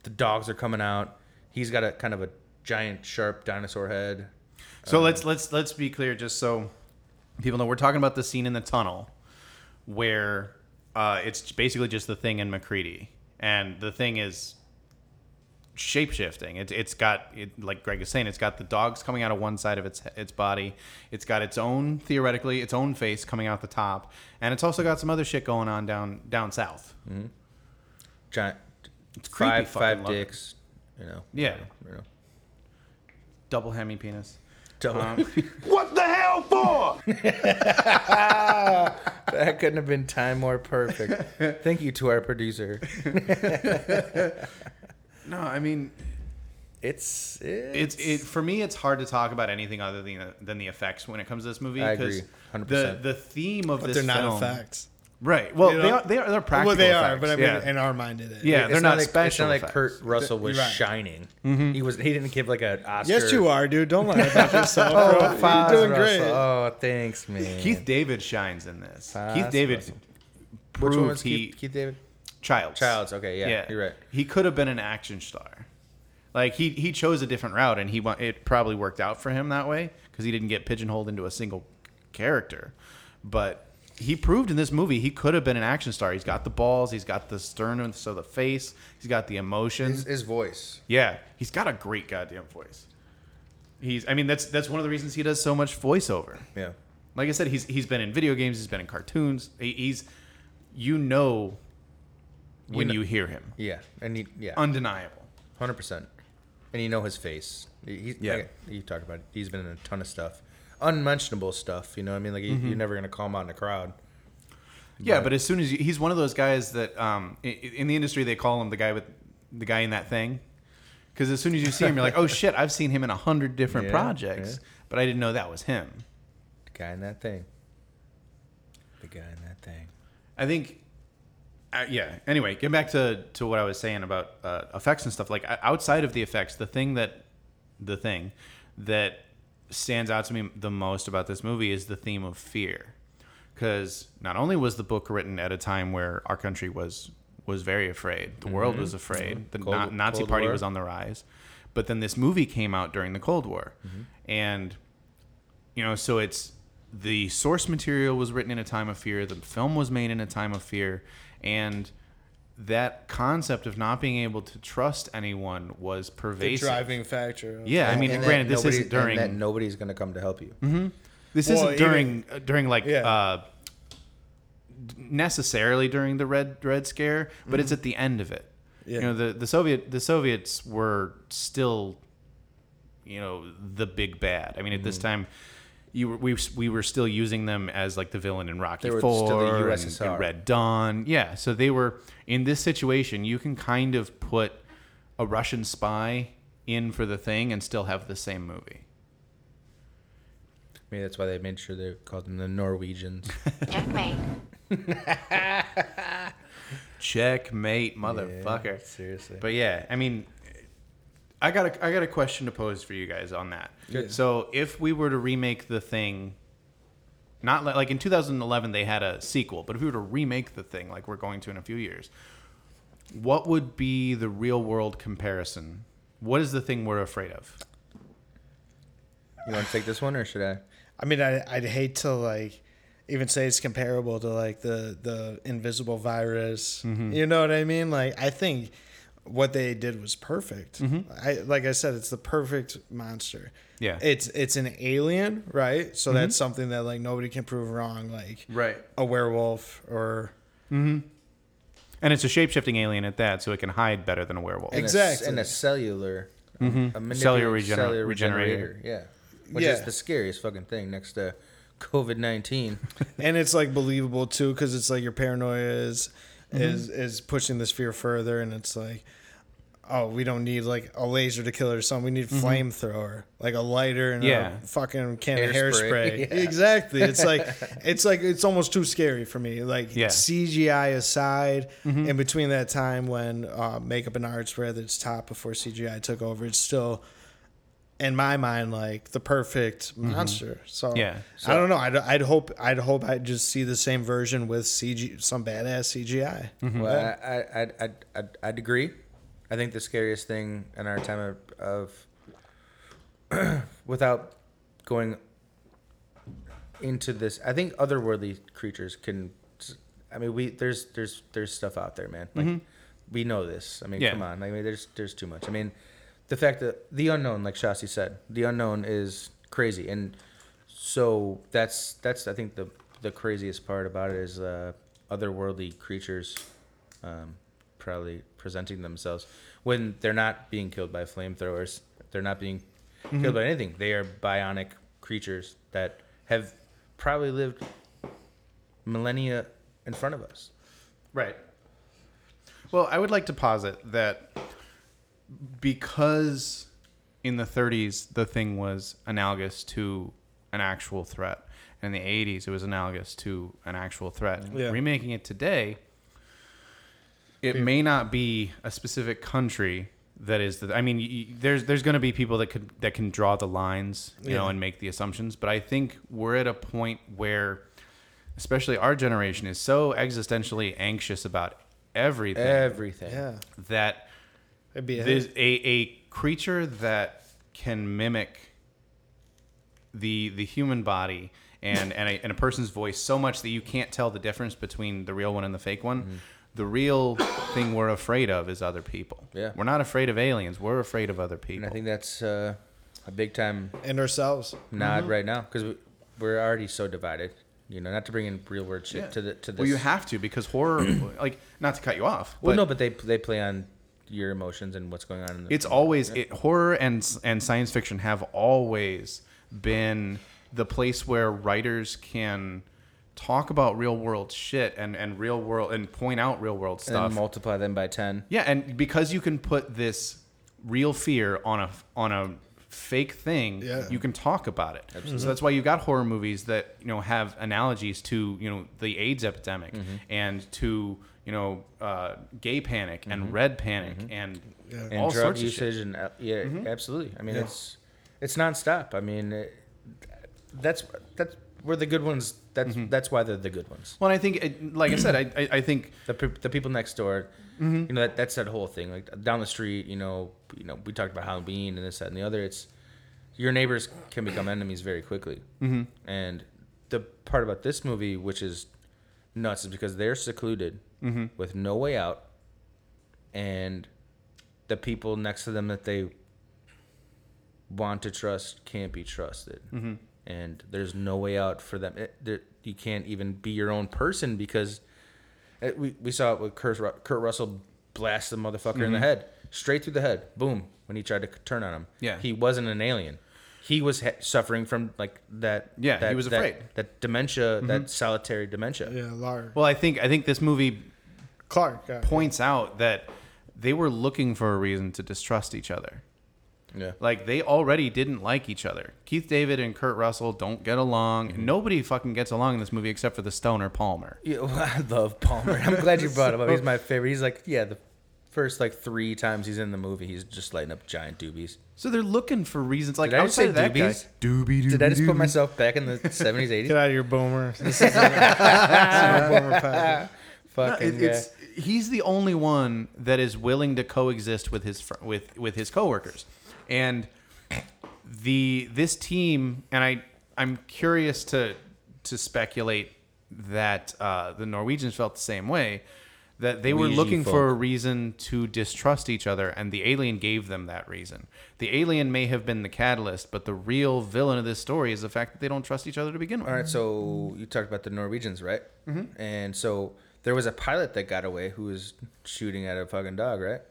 the dogs are coming out. He's got a kind of a giant sharp dinosaur head. So let's be clear, just so people know, we're talking about the scene in the tunnel where it's basically just the thing in MacReady, and the thing is shape-shifting. It's got like Greg is saying, it's got the dogs coming out of one side of its body. It's got its own, theoretically, its own face coming out the top, and it's also got some other shit going on down south. Mm-hmm. Giant, it's creepy. Five dicks, you know. Yeah. You know. Double hemi penis. What the hell for? That couldn't have been timed more perfect. Thank you to our producer. No, I mean, it's for me, it's hard to talk about anything other than the effects when it comes to this movie. I agree, 100%. The theme of this film. But they're not effects. Right. Well, you know, they're practical. Well, they effects. Are, but I mean, in our mind, it is. Yeah, they're not special. It's not like Kurt Russell was shining. Mm-hmm. He didn't give like an Oscar. Yes, you are, dude. Don't lie about yourself. Oh, Fozzie Russell. Great. Oh, thanks, man. Keith David shines in this. Keith David. Which one was Keith David? Childs. Okay, yeah, you're right. He could have been an action star. Like he chose a different route, and it probably worked out for him that way because he didn't get pigeonholed into a single character, but. He proved in this movie he could have been an action star. He's got the balls. He's got the sternness of the face. He's got the emotions. His voice. Yeah. He's got a great goddamn voice. I mean, that's one of the reasons he does so much voiceover. Yeah. Like I said, he's been in video games. He's been in cartoons. He's... You know when you hear him. Yeah. And undeniable. 100%. And you know his face. Like, you talked about it. He's been in a ton of stuff. Unmentionable stuff, you know what I mean? Like you're never gonna call him out in a crowd. Yeah, but as soon as he's one of those guys that in the industry they call him the guy in that thing, because as soon as you see him, you're like, oh shit, I've seen him in 100 different projects, but I didn't know that was him. The guy in that thing. The guy in that thing. I think. Anyway, getting back to what I was saying about effects and stuff. Like outside of the effects, the thing that stands out to me the most about this movie is the theme of fear, because not only was the book written at a time where our country was very afraid, the world was afraid, the Nazi party was on the rise, but then this movie came out during the Cold War, and you know, so it's the source material was written in a time of fear, the film was made in a time of fear, and that concept of not being able to trust anyone was pervasive. The driving factor. Yeah, I mean, and granted, this isn't during... And that nobody's going to come to help you. Mm-hmm. This isn't during like... Yeah. Necessarily during the Red Scare, but it's at the end of it. Yeah. You know, the Soviets were still, you know, the big bad. I mean, at this time... We were still using them as like the villain in Rocky IV and Red Dawn. Yeah, so they were in this situation. You can kind of put a Russian spy in for the thing and still have the same movie. Maybe that's why they made sure they called them the Norwegians. Checkmate. Checkmate, motherfucker. Yeah, seriously. But yeah, I mean. I got a question to pose for you guys on that. Yeah. So if we were to remake The Thing, not like in 2011 they had a sequel, but if we were to remake The Thing like we're going to in a few years, what would be the real world comparison? What is the thing we're afraid of? You want to take this one or should I? I mean, I'd hate to like even say it's comparable to like the invisible virus. Mm-hmm. You know what I mean? Like I think... What they did was perfect. Mm-hmm. Like I said, it's the perfect monster. Yeah, it's an alien, right? So that's something that like nobody can prove wrong. Like a werewolf or And it's a shape-shifting alien at that, so it can hide better than a werewolf. Exactly. And a cellular... Mm-hmm. A cellular regenerator. Yeah. Which is the scariest fucking thing next to COVID-19. And it's, like, believable, too, because it's, like, your paranoia is pushing this fear further, and it's, like... Oh, we don't need, like, a laser to kill it or something. We need flamethrower, like a lighter and a fucking can of hairspray. Yeah. Exactly. It's like it's almost too scary for me. Like CGI aside, in between that time when makeup and arts were at its top before CGI took over, it's still, in my mind, like the perfect monster. So, I don't know. I'd hope I'd just see the same version with some badass CGI. Mm-hmm. Well, I'd agree. I think the scariest thing in our time of without going into this, I think otherworldly creatures can. I mean, there's stuff out there, man. Like, we know this. I mean, come on. I mean, there's too much. I mean, the fact that the unknown, like Shasti said, the unknown is crazy, and so that's I think the craziest part about it is otherworldly creatures. Probably presenting themselves when they're not being killed by flamethrowers. They're not being killed by anything. They are bionic creatures that have probably lived millennia in front of us. Right. Well, I would like to posit that because in the 30s, the thing was analogous to an actual threat. And in the 80s, it was analogous to an actual threat. Yeah. Remaking it today... It may not be a specific country that is the. I mean, there's going to be people that can draw the lines, you know, and make the assumptions. But I think we're at a point where, especially our generation, is so existentially anxious about everything, that there's a creature that can mimic the human body and a person's voice so much that you can't tell the difference between the real one and the fake one. Mm-hmm. The real thing we're afraid of is other people. Yeah. We're not afraid of aliens. We're afraid of other people. And I think that's a big time... And ourselves. ...nod right now. Because we're already so divided. You know, not to bring in real world shit to this. Well, you have to because horror... like, not to cut you off. Well, no, but they play on your emotions and what's going on. It's always... Yeah. Horror and science fiction have always been the place where writers can... talk about real world shit and real world and point out real world stuff and multiply them by 10. Yeah, and because you can put this real fear on a fake thing, you can talk about it. Absolutely. So that's why you've got horror movies that, you know, have analogies to, you know, the AIDS epidemic and to, you know, gay panic and red panic and all drug sorts of shit. And absolutely. I mean, it's nonstop. I mean, that's we're the good ones. That's why they're the good ones. Well, and I think, like I said, I think the people next door, you know, that's that whole thing. Like down the street, you know, we talked about Halloween and this, that, and the other. It's your neighbors can become enemies very quickly. And the part about this movie, which is nuts, is because they're secluded with no way out, and the people next to them that they want to trust can't be trusted. And there's no way out for them. You can't even be your own person because we saw it with Kurt Russell blast the motherfucker in the head, straight through the head, boom, when he tried to turn on him. Yeah. He wasn't an alien. He was suffering from like that. Yeah, he was afraid. That dementia, that solitary dementia. Yeah, Lark. Well, I think this movie points out that they were looking for a reason to distrust each other. Yeah. Like, they already didn't like each other. Keith David and Kurt Russell don't get along. Mm-hmm. Nobody fucking gets along in this movie except for the stoner Palmer. Yeah, well, I love Palmer. I'm glad you brought him up. He's my favorite. He's like, the first, like, 3 times he's in the movie, he's just lighting up giant doobies. So they're looking for reasons. Like, did I just say that doobies? Guy, doobie. Did I just put myself back in the 70s, 80s? Get out of your boomer. This is a boomer podcast. Fucking no, he's the only one that is willing to coexist with his coworkers. And this team, and I'm curious to speculate that the Norwegians felt the same way, that they were looking for a reason to distrust each other, and the alien gave them that reason. The alien may have been the catalyst, but the real villain of this story is the fact that they don't trust each other to begin with. All right, so you talked about the Norwegians, right? Mm-hmm. And so There was a pilot that got away who was shooting at a fucking dog, right?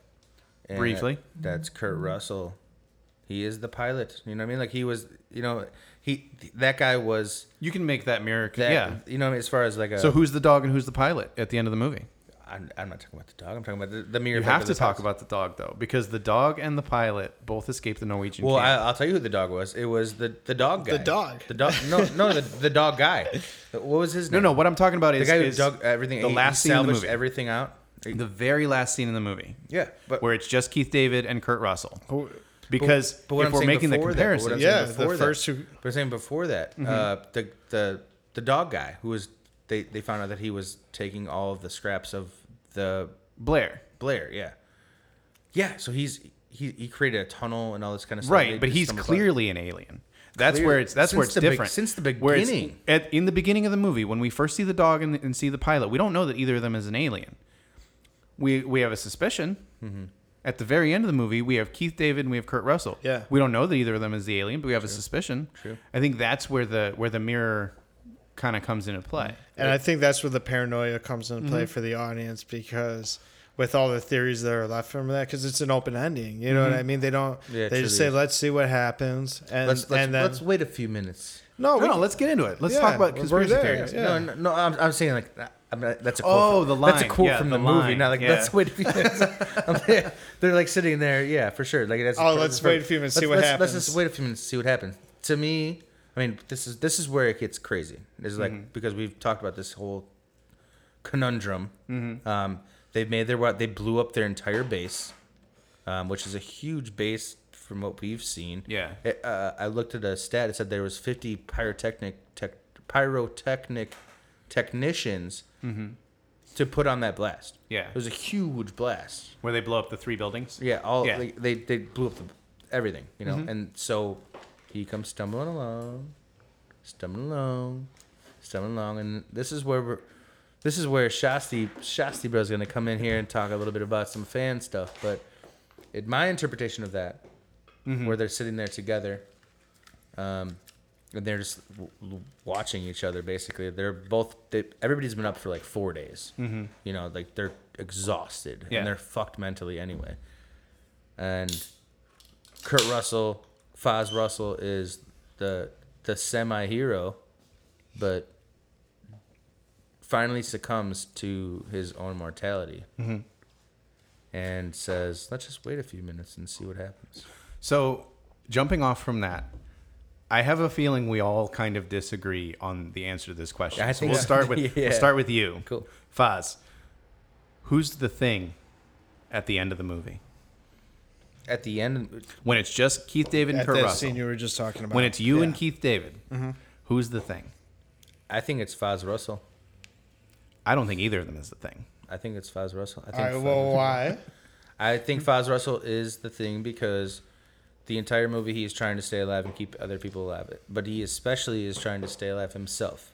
And briefly. That's Kurt Russell. He is the pilot. You know what I mean? Like, he was, you know, that guy was... You can make that miracle. That, yeah. You know what I mean? As far as like a... So who's the dog and who's the pilot at the end of the movie? I'm not talking about the dog. I'm talking about the mirror. You have to talk about the dog, though, because the dog and the pilot both escaped the Norwegian camp. Well, I'll tell you who the dog was. It was the dog guy. The dog. The dog. No, the dog guy. What was his name? No, what I'm talking about is... The guy who dug everything. The last scene of the movie. Everything out. The very last scene in the movie. Yeah. But, where it's just Keith David and Kurt Russell. Because but if we're making the comparison... But I'm saying before that, the dog guy who was... They found out that he was taking all of the scraps of the... Blair, yeah. Yeah, so he created a tunnel and all this kind of stuff. Right, but he's clearly an alien. That's where it's different. Since the beginning. In the beginning of the movie, when we first see the dog and see the pilot, we don't know that either of them is an alien. We have a suspicion. Mm-hmm. At the very end of the movie, we have Keith David and we have Kurt Russell. Yeah. We don't know that either of them is the alien, but we have a suspicion. True. I think that's where the mirror... kind of comes into play. And I think that's where the paranoia comes into play for the audience, because with all the theories that are left from that, because it's an open ending, you know what I mean? They don't, they just say, let's see what happens. And let's wait a few minutes. No, let's get into it. Let's talk about conspiracy theories. Yeah. No, I'm saying like that. That's a quote. Oh, the line. That's a quote from the movie. Now, like, let's wait a few minutes. They're like sitting there. Yeah, for sure. Like, that's let's wait a few minutes, see what happens. Let's just wait a few minutes, see what happens. To me, I mean, this is where it gets crazy. It's like because we've talked about this whole conundrum. Mm-hmm. They blew up their entire base, which is a huge base from what we've seen. Yeah, I looked at a stat. It said there was 50 pyrotechnic technicians to put on that blast. Yeah, it was a huge blast where they blow up the three buildings. Yeah, they blew up everything. You know, and so. He comes stumbling along, and this is where Shasti Bro is going to come in here and talk a little bit about some fan stuff. But in my interpretation of that, where they're sitting there together, and they're just watching each other. Basically, they're both. Everybody's been up for like 4 days. Mm-hmm. You know, like they're exhausted and they're fucked mentally anyway. And Kurt Russell. Fozzie Russell is the semi-hero, but finally succumbs to his own mortality and says, let's just wait a few minutes and see what happens. So jumping off from that, I have a feeling we all kind of disagree on the answer to this question. We'll start with you. Cool. Foz, who's the thing at the end of the movie? At the end, when it's just Keith David and Kurt Russell, that scene you were just talking about. When it's you and Keith David, who's the thing? I think it's Fozzie Russell. I don't think either of them is the thing. I think it's Fozzie Russell. Why? I think Fozzie Russell is the thing because the entire movie he is trying to stay alive and keep other people alive, but he especially is trying to stay alive himself.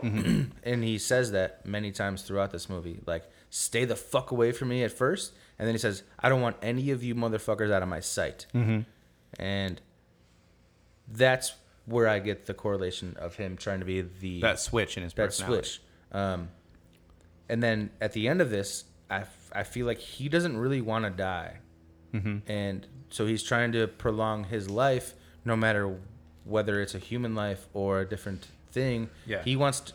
Mm-hmm. And he says that many times throughout this movie, like, stay the fuck away from me at first. And then he says, I don't want any of you motherfuckers out of my sight. Mm-hmm. And that's where I get the correlation of him trying to be the... That switch in his personality. That switch. And then at the end of this, I feel like he doesn't really want to die. Mm-hmm. And so he's trying to prolong his life, no matter whether it's a human life or a different thing. Yeah. He wants to...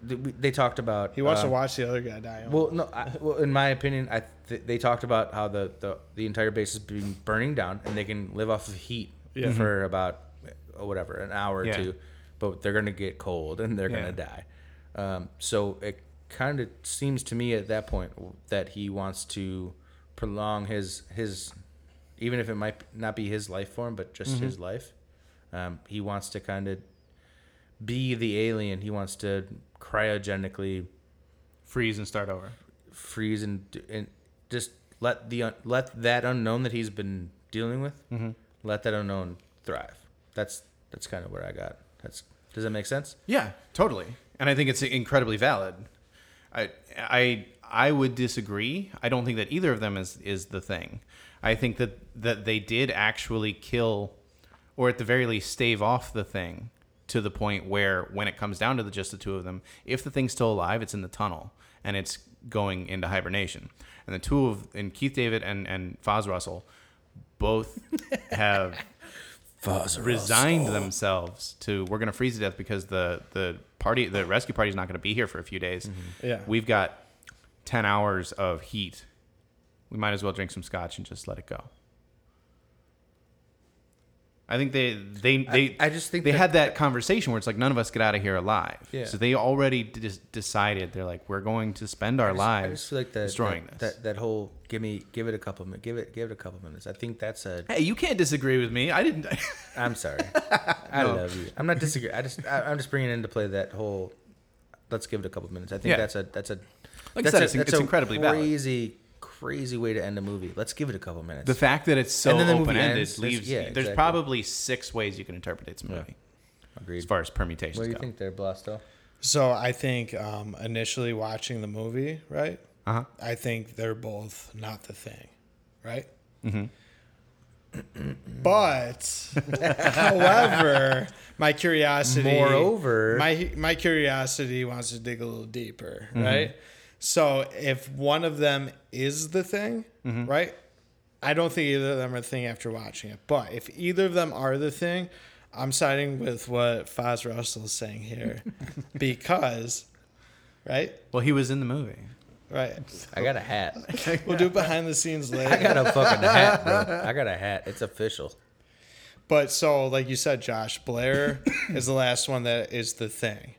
They talked about... He wants to watch the other guy die. Well, no. In my opinion, they talked about how the entire base is being burning down, and they can live off of heat for about, whatever, an hour or two. But they're going to get cold, and they're going to die. So it kind of seems to me at that point that he wants to prolong his even if it might not be his life form, but just his life. He wants to kind of be the alien. He wants to... cryogenically freeze and start over. Freeze and just let that unknown that he's been dealing with, let that unknown thrive. That's kind of where I got. Does that make sense? Yeah, totally. And I think it's incredibly valid. I would disagree. I don't think that either of them is the thing. I think that they did actually kill, or at the very least stave off the thing to the point where when it comes down to just the two of them, if the thing's still alive, it's in the tunnel and it's going into hibernation. And the two of Keith David and Fozzie Russell both have resigned themselves to, we're going to freeze to death because the rescue party is not going to be here for a few days. Mm-hmm. Yeah. We've got 10 hours of heat. We might as well drink some scotch and just let it go. I think they had that conversation where it's like, none of us get out of here alive. Yeah. So they already decided, they're like, we're going to spend our lives destroying this. That whole give it a couple minutes. Give it a couple minutes. I think that's a. Hey, you can't disagree with me. I didn't. I'm sorry. I love you. I'm not disagreeing. I'm just bringing into play that whole. Let's give it a couple minutes. I think that's a. Like I said, it's incredibly crazy. Valid. Crazy way to end a movie. Let's give it a couple minutes. The fact that it's so open-ended leaves. Yeah, there's probably 6 ways you can interpret this movie. Yeah. Agreed. As far as permutations go. What do you think there, Blasto? So I think initially watching the movie, right? Uh-huh. I think they're both not the thing, right? Mm-hmm. But, however, my curiosity wants to dig a little deeper, mm-hmm. right? So if one of them is the thing, mm-hmm. right? I don't think either of them are the thing after watching it. But if either of them are the thing, I'm siding with what Fozzie Russell is saying here. Because, right? Well, he was in the movie. Right. I got a hat. We'll do behind the scenes later. I got a fucking hat, bro. I got a hat. It's official. But so, like you said, Josh, Blair is the last one that is the thing.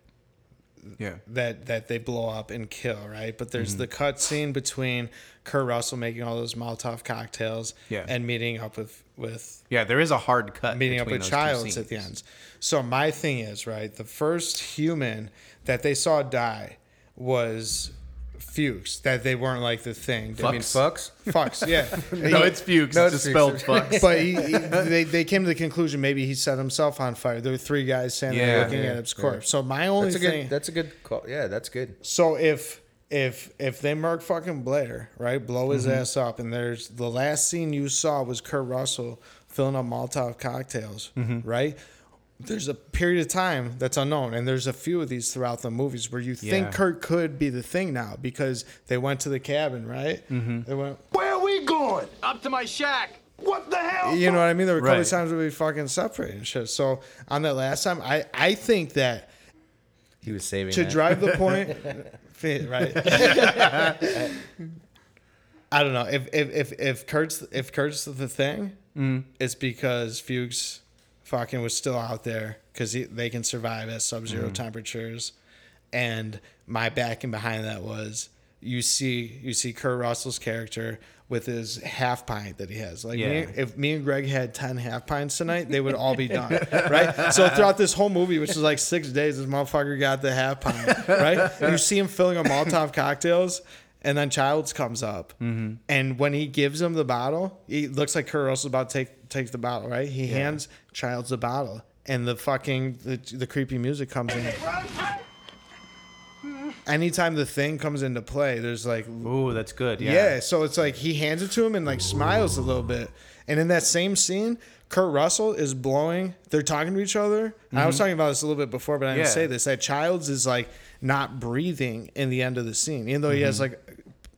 Yeah, that they blow up and kill, right? But there's mm-hmm. the cut scene between Kurt Russell making all those Molotov cocktails and meeting up with there is a hard cut meeting up with Childs at the end. So my thing is, right, the first human that they saw die was Fuchs. That they weren't like the thing. Fuchs? I mean, Fuchs, yeah. No, it's Fuchs. No, it's spelled Fuchs. But they came to the conclusion maybe he set himself on fire. There were 3 guys standing there looking at his corpse. Yeah. So my only thing... that's a good call. Yeah, that's good. So if they murk fucking Blair, right, blow his ass up, and there's the last scene you saw was Kurt Russell filling up Molotov cocktails, right? There's a period of time that's unknown, and there's a few of these throughout the movies where you think Kurt could be the thing now because they went to the cabin, right? Mm-hmm. They went, where are we going? Up to my shack. What the hell? You know what I mean? There were a couple of times where we fucking separated and shit. So on that last time, I think that he was saving to drive the point, right? I don't know if Kurt's the thing, it's because Fuchs fucking was still out there because they can survive at sub-zero temperatures. And my backing behind that was you see Kurt Russell's character with his half pint that he has. Like if me and Greg had 10 half pints tonight, they would all be done, right? So throughout this whole movie, which is like 6 days, this motherfucker got the half pint, right? And you see him filling up Molotov cocktails. And then Childs comes up, and when he gives him the bottle, it looks like Kurt Russell's about to take the bottle, right? He hands Childs the bottle, and the fucking the creepy music comes in. Anytime the thing comes into play, there's like, ooh, that's good, yeah. So it's like he hands it to him and like smiles a little bit, and in that same scene, Kurt Russell is blowing. They're talking to each other. Mm-hmm. I was talking about this a little bit before, but I didn't say this. That Childs is like not breathing in the end of the scene, even though he has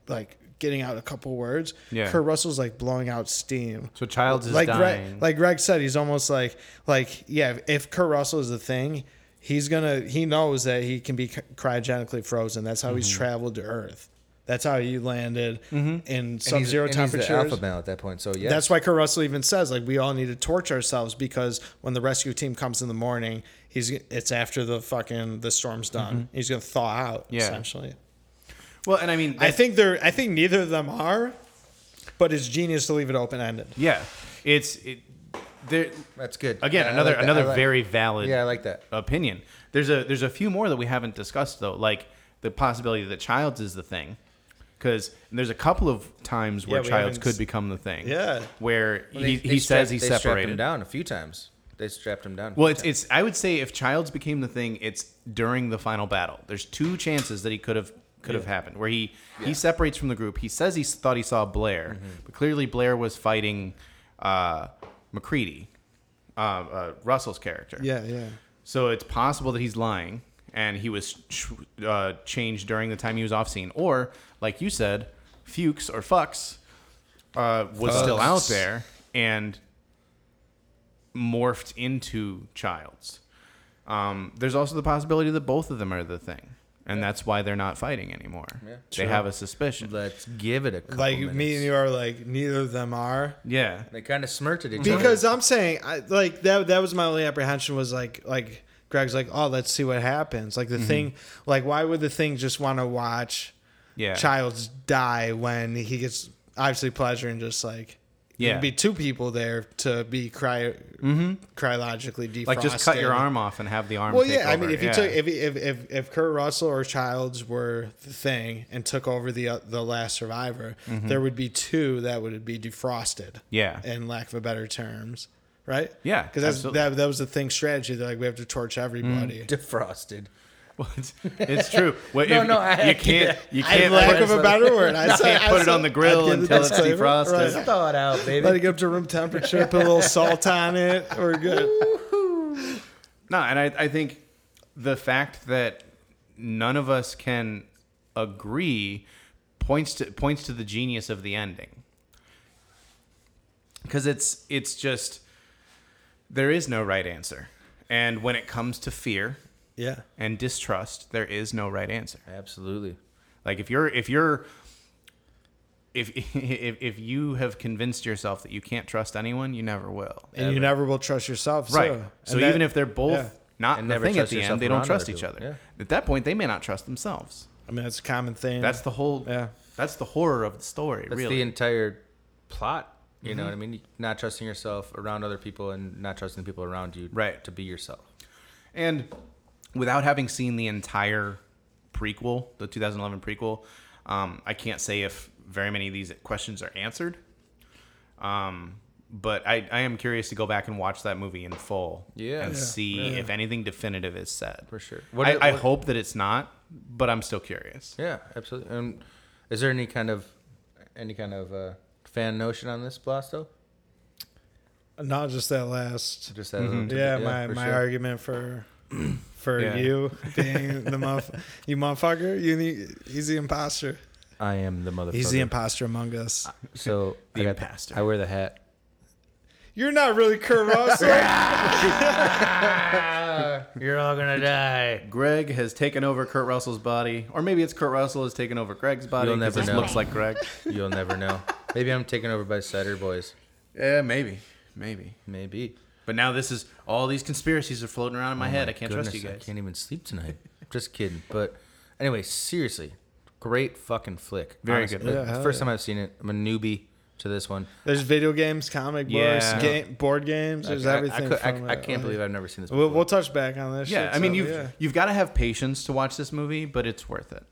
like getting out a couple words. Yeah. Kurt Russell's like blowing out steam. So Childs is like dying. Like Greg said, he's almost like if Kurt Russell is the thing, he knows that he can be cryogenically frozen. That's how he's traveled to Earth. That's how you landed in sub-zero temperatures. He's the alpha male at that point, so that's why Kurt Russell even says, like, we all need to torch ourselves because when the rescue team comes in the morning, it's after the fucking the storm's done. Mm-hmm. He's gonna thaw out essentially. Well, and I mean, I think neither of them are, but it's genius to leave it open-ended. Yeah, that's good. Again, another very valid. Yeah, I like that opinion. There's a few more that we haven't discussed though, like the possibility that Childs is the thing. Because there's a couple of times where Childs could become the thing. Yeah. Where he separated. They strapped him down a few times. Well, it's I would say if Childs became the thing, it's during the final battle. There's 2 chances that he could have happened. Where he separates from the group. He says he thought he saw Blair. Mm-hmm. But clearly Blair was fighting MacReady, Russell's character. Yeah, yeah. So it's possible that he's lying and he was changed during the time he was off scene. Or, like you said, Fuchs or Fuchs was still out there and morphed into Childs. There's also the possibility that both of them are the thing. And that's why they're not fighting anymore. Yeah, they have a suspicion. Let's give it a couple minutes. Me and you are like, neither of them are. Yeah. They kind of smirked at each other. Because I'm saying, that was my only apprehension was like Greg's like, oh, let's see what happens. Like the thing, like why would the thing just want to watch Childs die when he gets obviously pleasure and just like, there'd be two people there to be cryologically defrosted. Like just cut your arm off and have the arm. Well, take over. I mean, if you took if Kurt Russell or Childs were the thing and took over the last survivor, there would be two that would be defrosted. Yeah, in lack of a better terms, right? Yeah, because that was the thing's strategy. They're like, we have to torch everybody. Defrosted. Well, it's true. Well, you can't. Lack of a better word. I can't put it on the grill until it's defrosted. Right. Thaw it out, baby. Let it go up to room temperature. Put a little salt on it. We're good. No, and I think the fact that none of us can agree points to the genius of the ending, because it's just there is no right answer, and when it comes to fear. Yeah, and distrust. There is no right answer. Absolutely. Like if you have convinced yourself that you can't trust anyone, you never will, and you never will trust yourself. Right. So even if they're both not the thing at the end, they don't trust each other. Yeah. At that point, they may not trust themselves. I mean, that's a common thing. That's the whole. Yeah. That's the horror of the story. That's really the entire plot. You know what I mean? Not trusting yourself around other people and not trusting the people around you. Right. To be yourself. And without having seen the entire prequel, the 2011 prequel, I can't say if very many of these questions are answered. But I am curious to go back and watch that movie in full and see if anything definitive is said. For sure. I hope that it's not, but I'm still curious. Yeah, absolutely. Is there any kind of fan notion on this, Blasto? Not just that last. Just that. My argument for. For you being the motherfucker, he's the imposter. I am the motherfucker. He's the imposter among us. So the imposter. I wear the hat. You're not really Kurt Russell. You're all gonna die. Greg has taken over Kurt Russell's body, or maybe it's Kurt Russell has taken over Greg's body. You'll never know. Looks like Greg. You'll never know. Maybe I'm taken over by Cider Boys. Yeah, maybe. But now all these conspiracies are floating around in my head. I can't trust you guys. I can't even sleep tonight. Just kidding. But anyway, seriously, great fucking flick. Very honestly, good. Yeah, first time I've seen it. I'm a newbie to this one. There's video games, comic books, board games. There's everything. I can't believe I've never seen this before. We'll touch back on this. Yeah, shit, you've got to have patience to watch this movie, but it's worth it.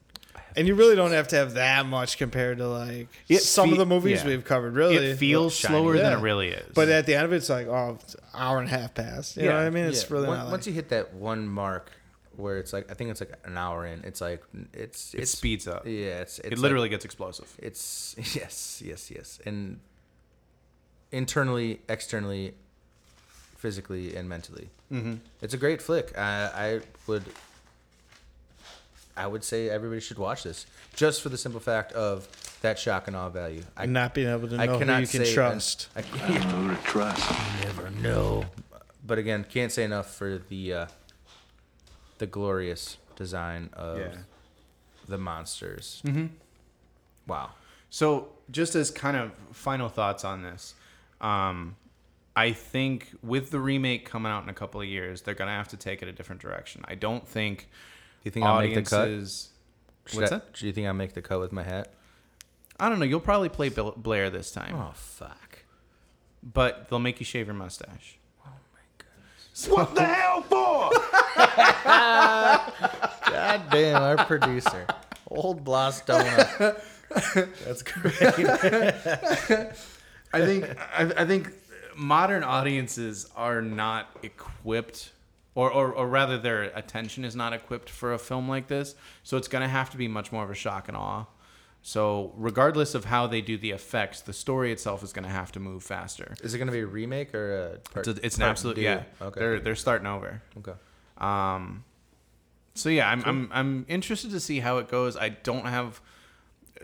And you really don't have to have that much compared to like some of the movies we've covered. Really, it feels slower than it really is. But at the end of it, it's like it's an hour and a half past. You know what I mean? It's really not once you hit that one mark where it's like I think it's like an hour in. It's like it speeds up. Yeah, it literally gets explosive. It's yes, and internally, externally, physically, and mentally, it's a great flick. I would say everybody should watch this just for the simple fact of that shock and awe value. Not being able to know who you can trust. I to trust. You never know. But again, can't say enough for the glorious design of the monsters. Mm-hmm. Wow. So just as kind of final thoughts on this, I think with the remake coming out in a couple of years, they're going to have to take it a different direction. I don't think... Do you think I'll make the cut? Do you think I'll make the cut with my hat? I don't know. You'll probably play Blair this time. Oh, fuck. But they'll make you shave your mustache. Oh, my goodness. So... What the hell for? God damn, our producer. Old Blast Donut. That's great. I think modern audiences are not equipped... Or rather, their attention is not equipped for a film like this. So it's going to have to be much more of a shock and awe. So regardless of how they do the effects, the story itself is going to have to move faster. Is it going to be a remake or a part? It's an absolute, Okay. They're starting over. Okay. So yeah, cool. I'm interested to see how it goes. I don't have,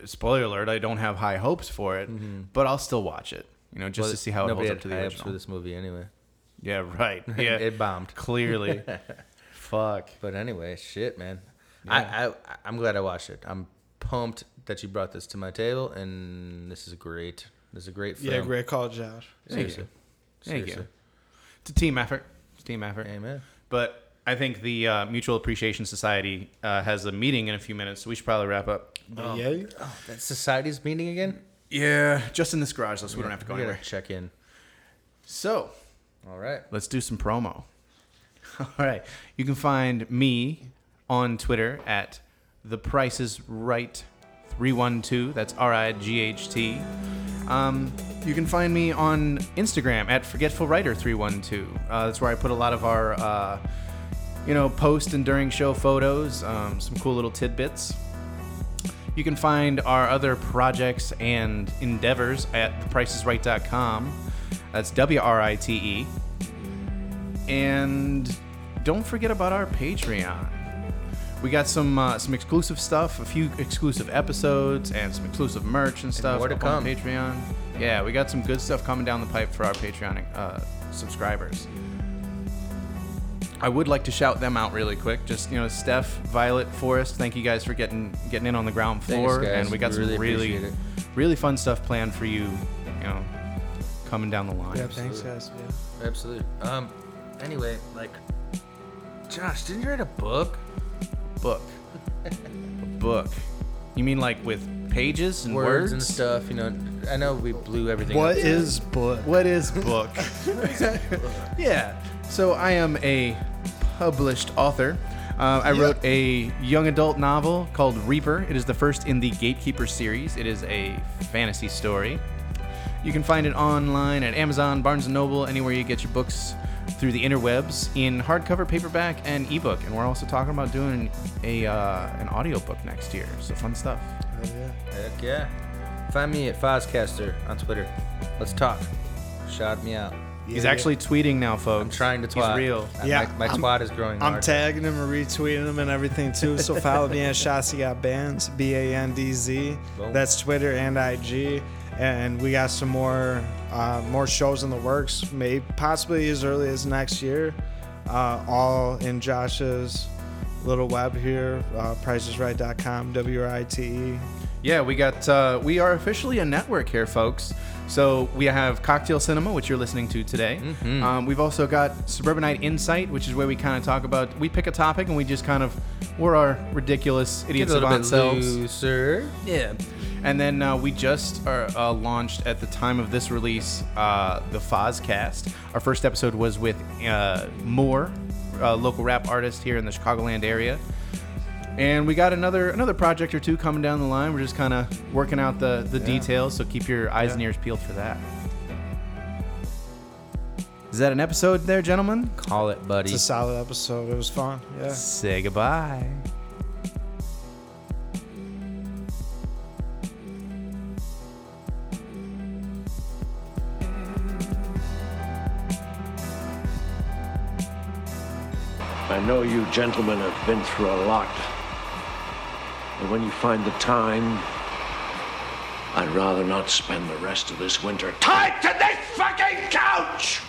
spoiler alert, I don't have high hopes for it, mm-hmm. but I'll still watch it. You know, just to see how it holds up to the original. Nobody had high hopes for this movie anyway. Yeah, right. Yeah, it bombed clearly. Fuck. But anyway, shit, man. Yeah. I'm glad I watched it. I'm pumped that you brought this to my table, and this is great. This is a great film. Yeah, great call, Josh. Seriously. Thank you. It's a team effort. It's a team effort. Amen. But I think the Mutual Appreciation Society has a meeting in a few minutes, so we should probably wrap up. Yeah. Oh, that society's meeting again? Yeah, just in this garage, so we don't have to go anywhere. Check in. So, all right, let's do some promo. All right, you can find me on Twitter at ThePricesRight312. That's R-I-G-H-T. You can find me on Instagram at ForgetfulWriter312. That's where I put a lot of our, post and during show photos, some cool little tidbits. You can find our other projects and endeavors at thepricesright.com. That's W-R-I-T-E. And don't forget about our Patreon. We got some exclusive stuff, a few exclusive episodes, and some exclusive merch and stuff and up on Patreon. Yeah, we got some good stuff coming down the pipe for our Patreon subscribers. I would like to shout them out really quick. Just, Steph, Violet, Forrest, thank you guys for getting in on the ground floor. Thanks, guys. And we got some really fun stuff planned for you, coming down the line. Yeah, thanks, guys. Yeah. Absolutely. Anyway, Josh, didn't you write a book? Book. You mean with pages and words and stuff? I know we blew everything. What is book? Yeah. So I am a published author. I wrote a young adult novel called Reaper. It is the first in the Gatekeeper series. It is a fantasy story. You can find it online at Amazon, Barnes & Noble, anywhere you get your books through the interwebs in hardcover, paperback, and ebook. And we're also talking about doing an audiobook next year. So fun stuff. Oh, yeah. Heck yeah. Find me at Fozcaster on Twitter. Let's talk. Shout me out. Yeah, he's actually tweeting now, folks. I'm trying to twat. He's real. My twat is growing hard. I'm tagging him and retweeting him and everything, too. So follow me at Shossi Bands, B-A-N-D-Z. Boom. That's Twitter and IG. And we got some more shows in the works, maybe possibly as early as next year, all in Josh's little web here, pricesright.com, W-R-I-T-E. Yeah, we got we are officially a network here, folks. So we have Cocktail Cinema, which you're listening to today. Mm-hmm. We've also got Suburbanite Insight, which is where we kind of talk about, we pick a topic and we just kind of, we're our ridiculous idiots of ourselves. Looser. Yeah. And then we just are, launched at the time of this release, the Fozcast. Our first episode was with Moore, a local rap artist here in the Chicagoland area. And we got another project or two coming down the line. We're just kind of working out the details, so keep your eyes and ears peeled for that. Is that an episode there, gentlemen? Call it, buddy. It's a solid episode. It was fun. Yeah. Say goodbye. I know you gentlemen have been through a lot. And when you find the time, I'd rather not spend the rest of this winter tied to this fucking couch!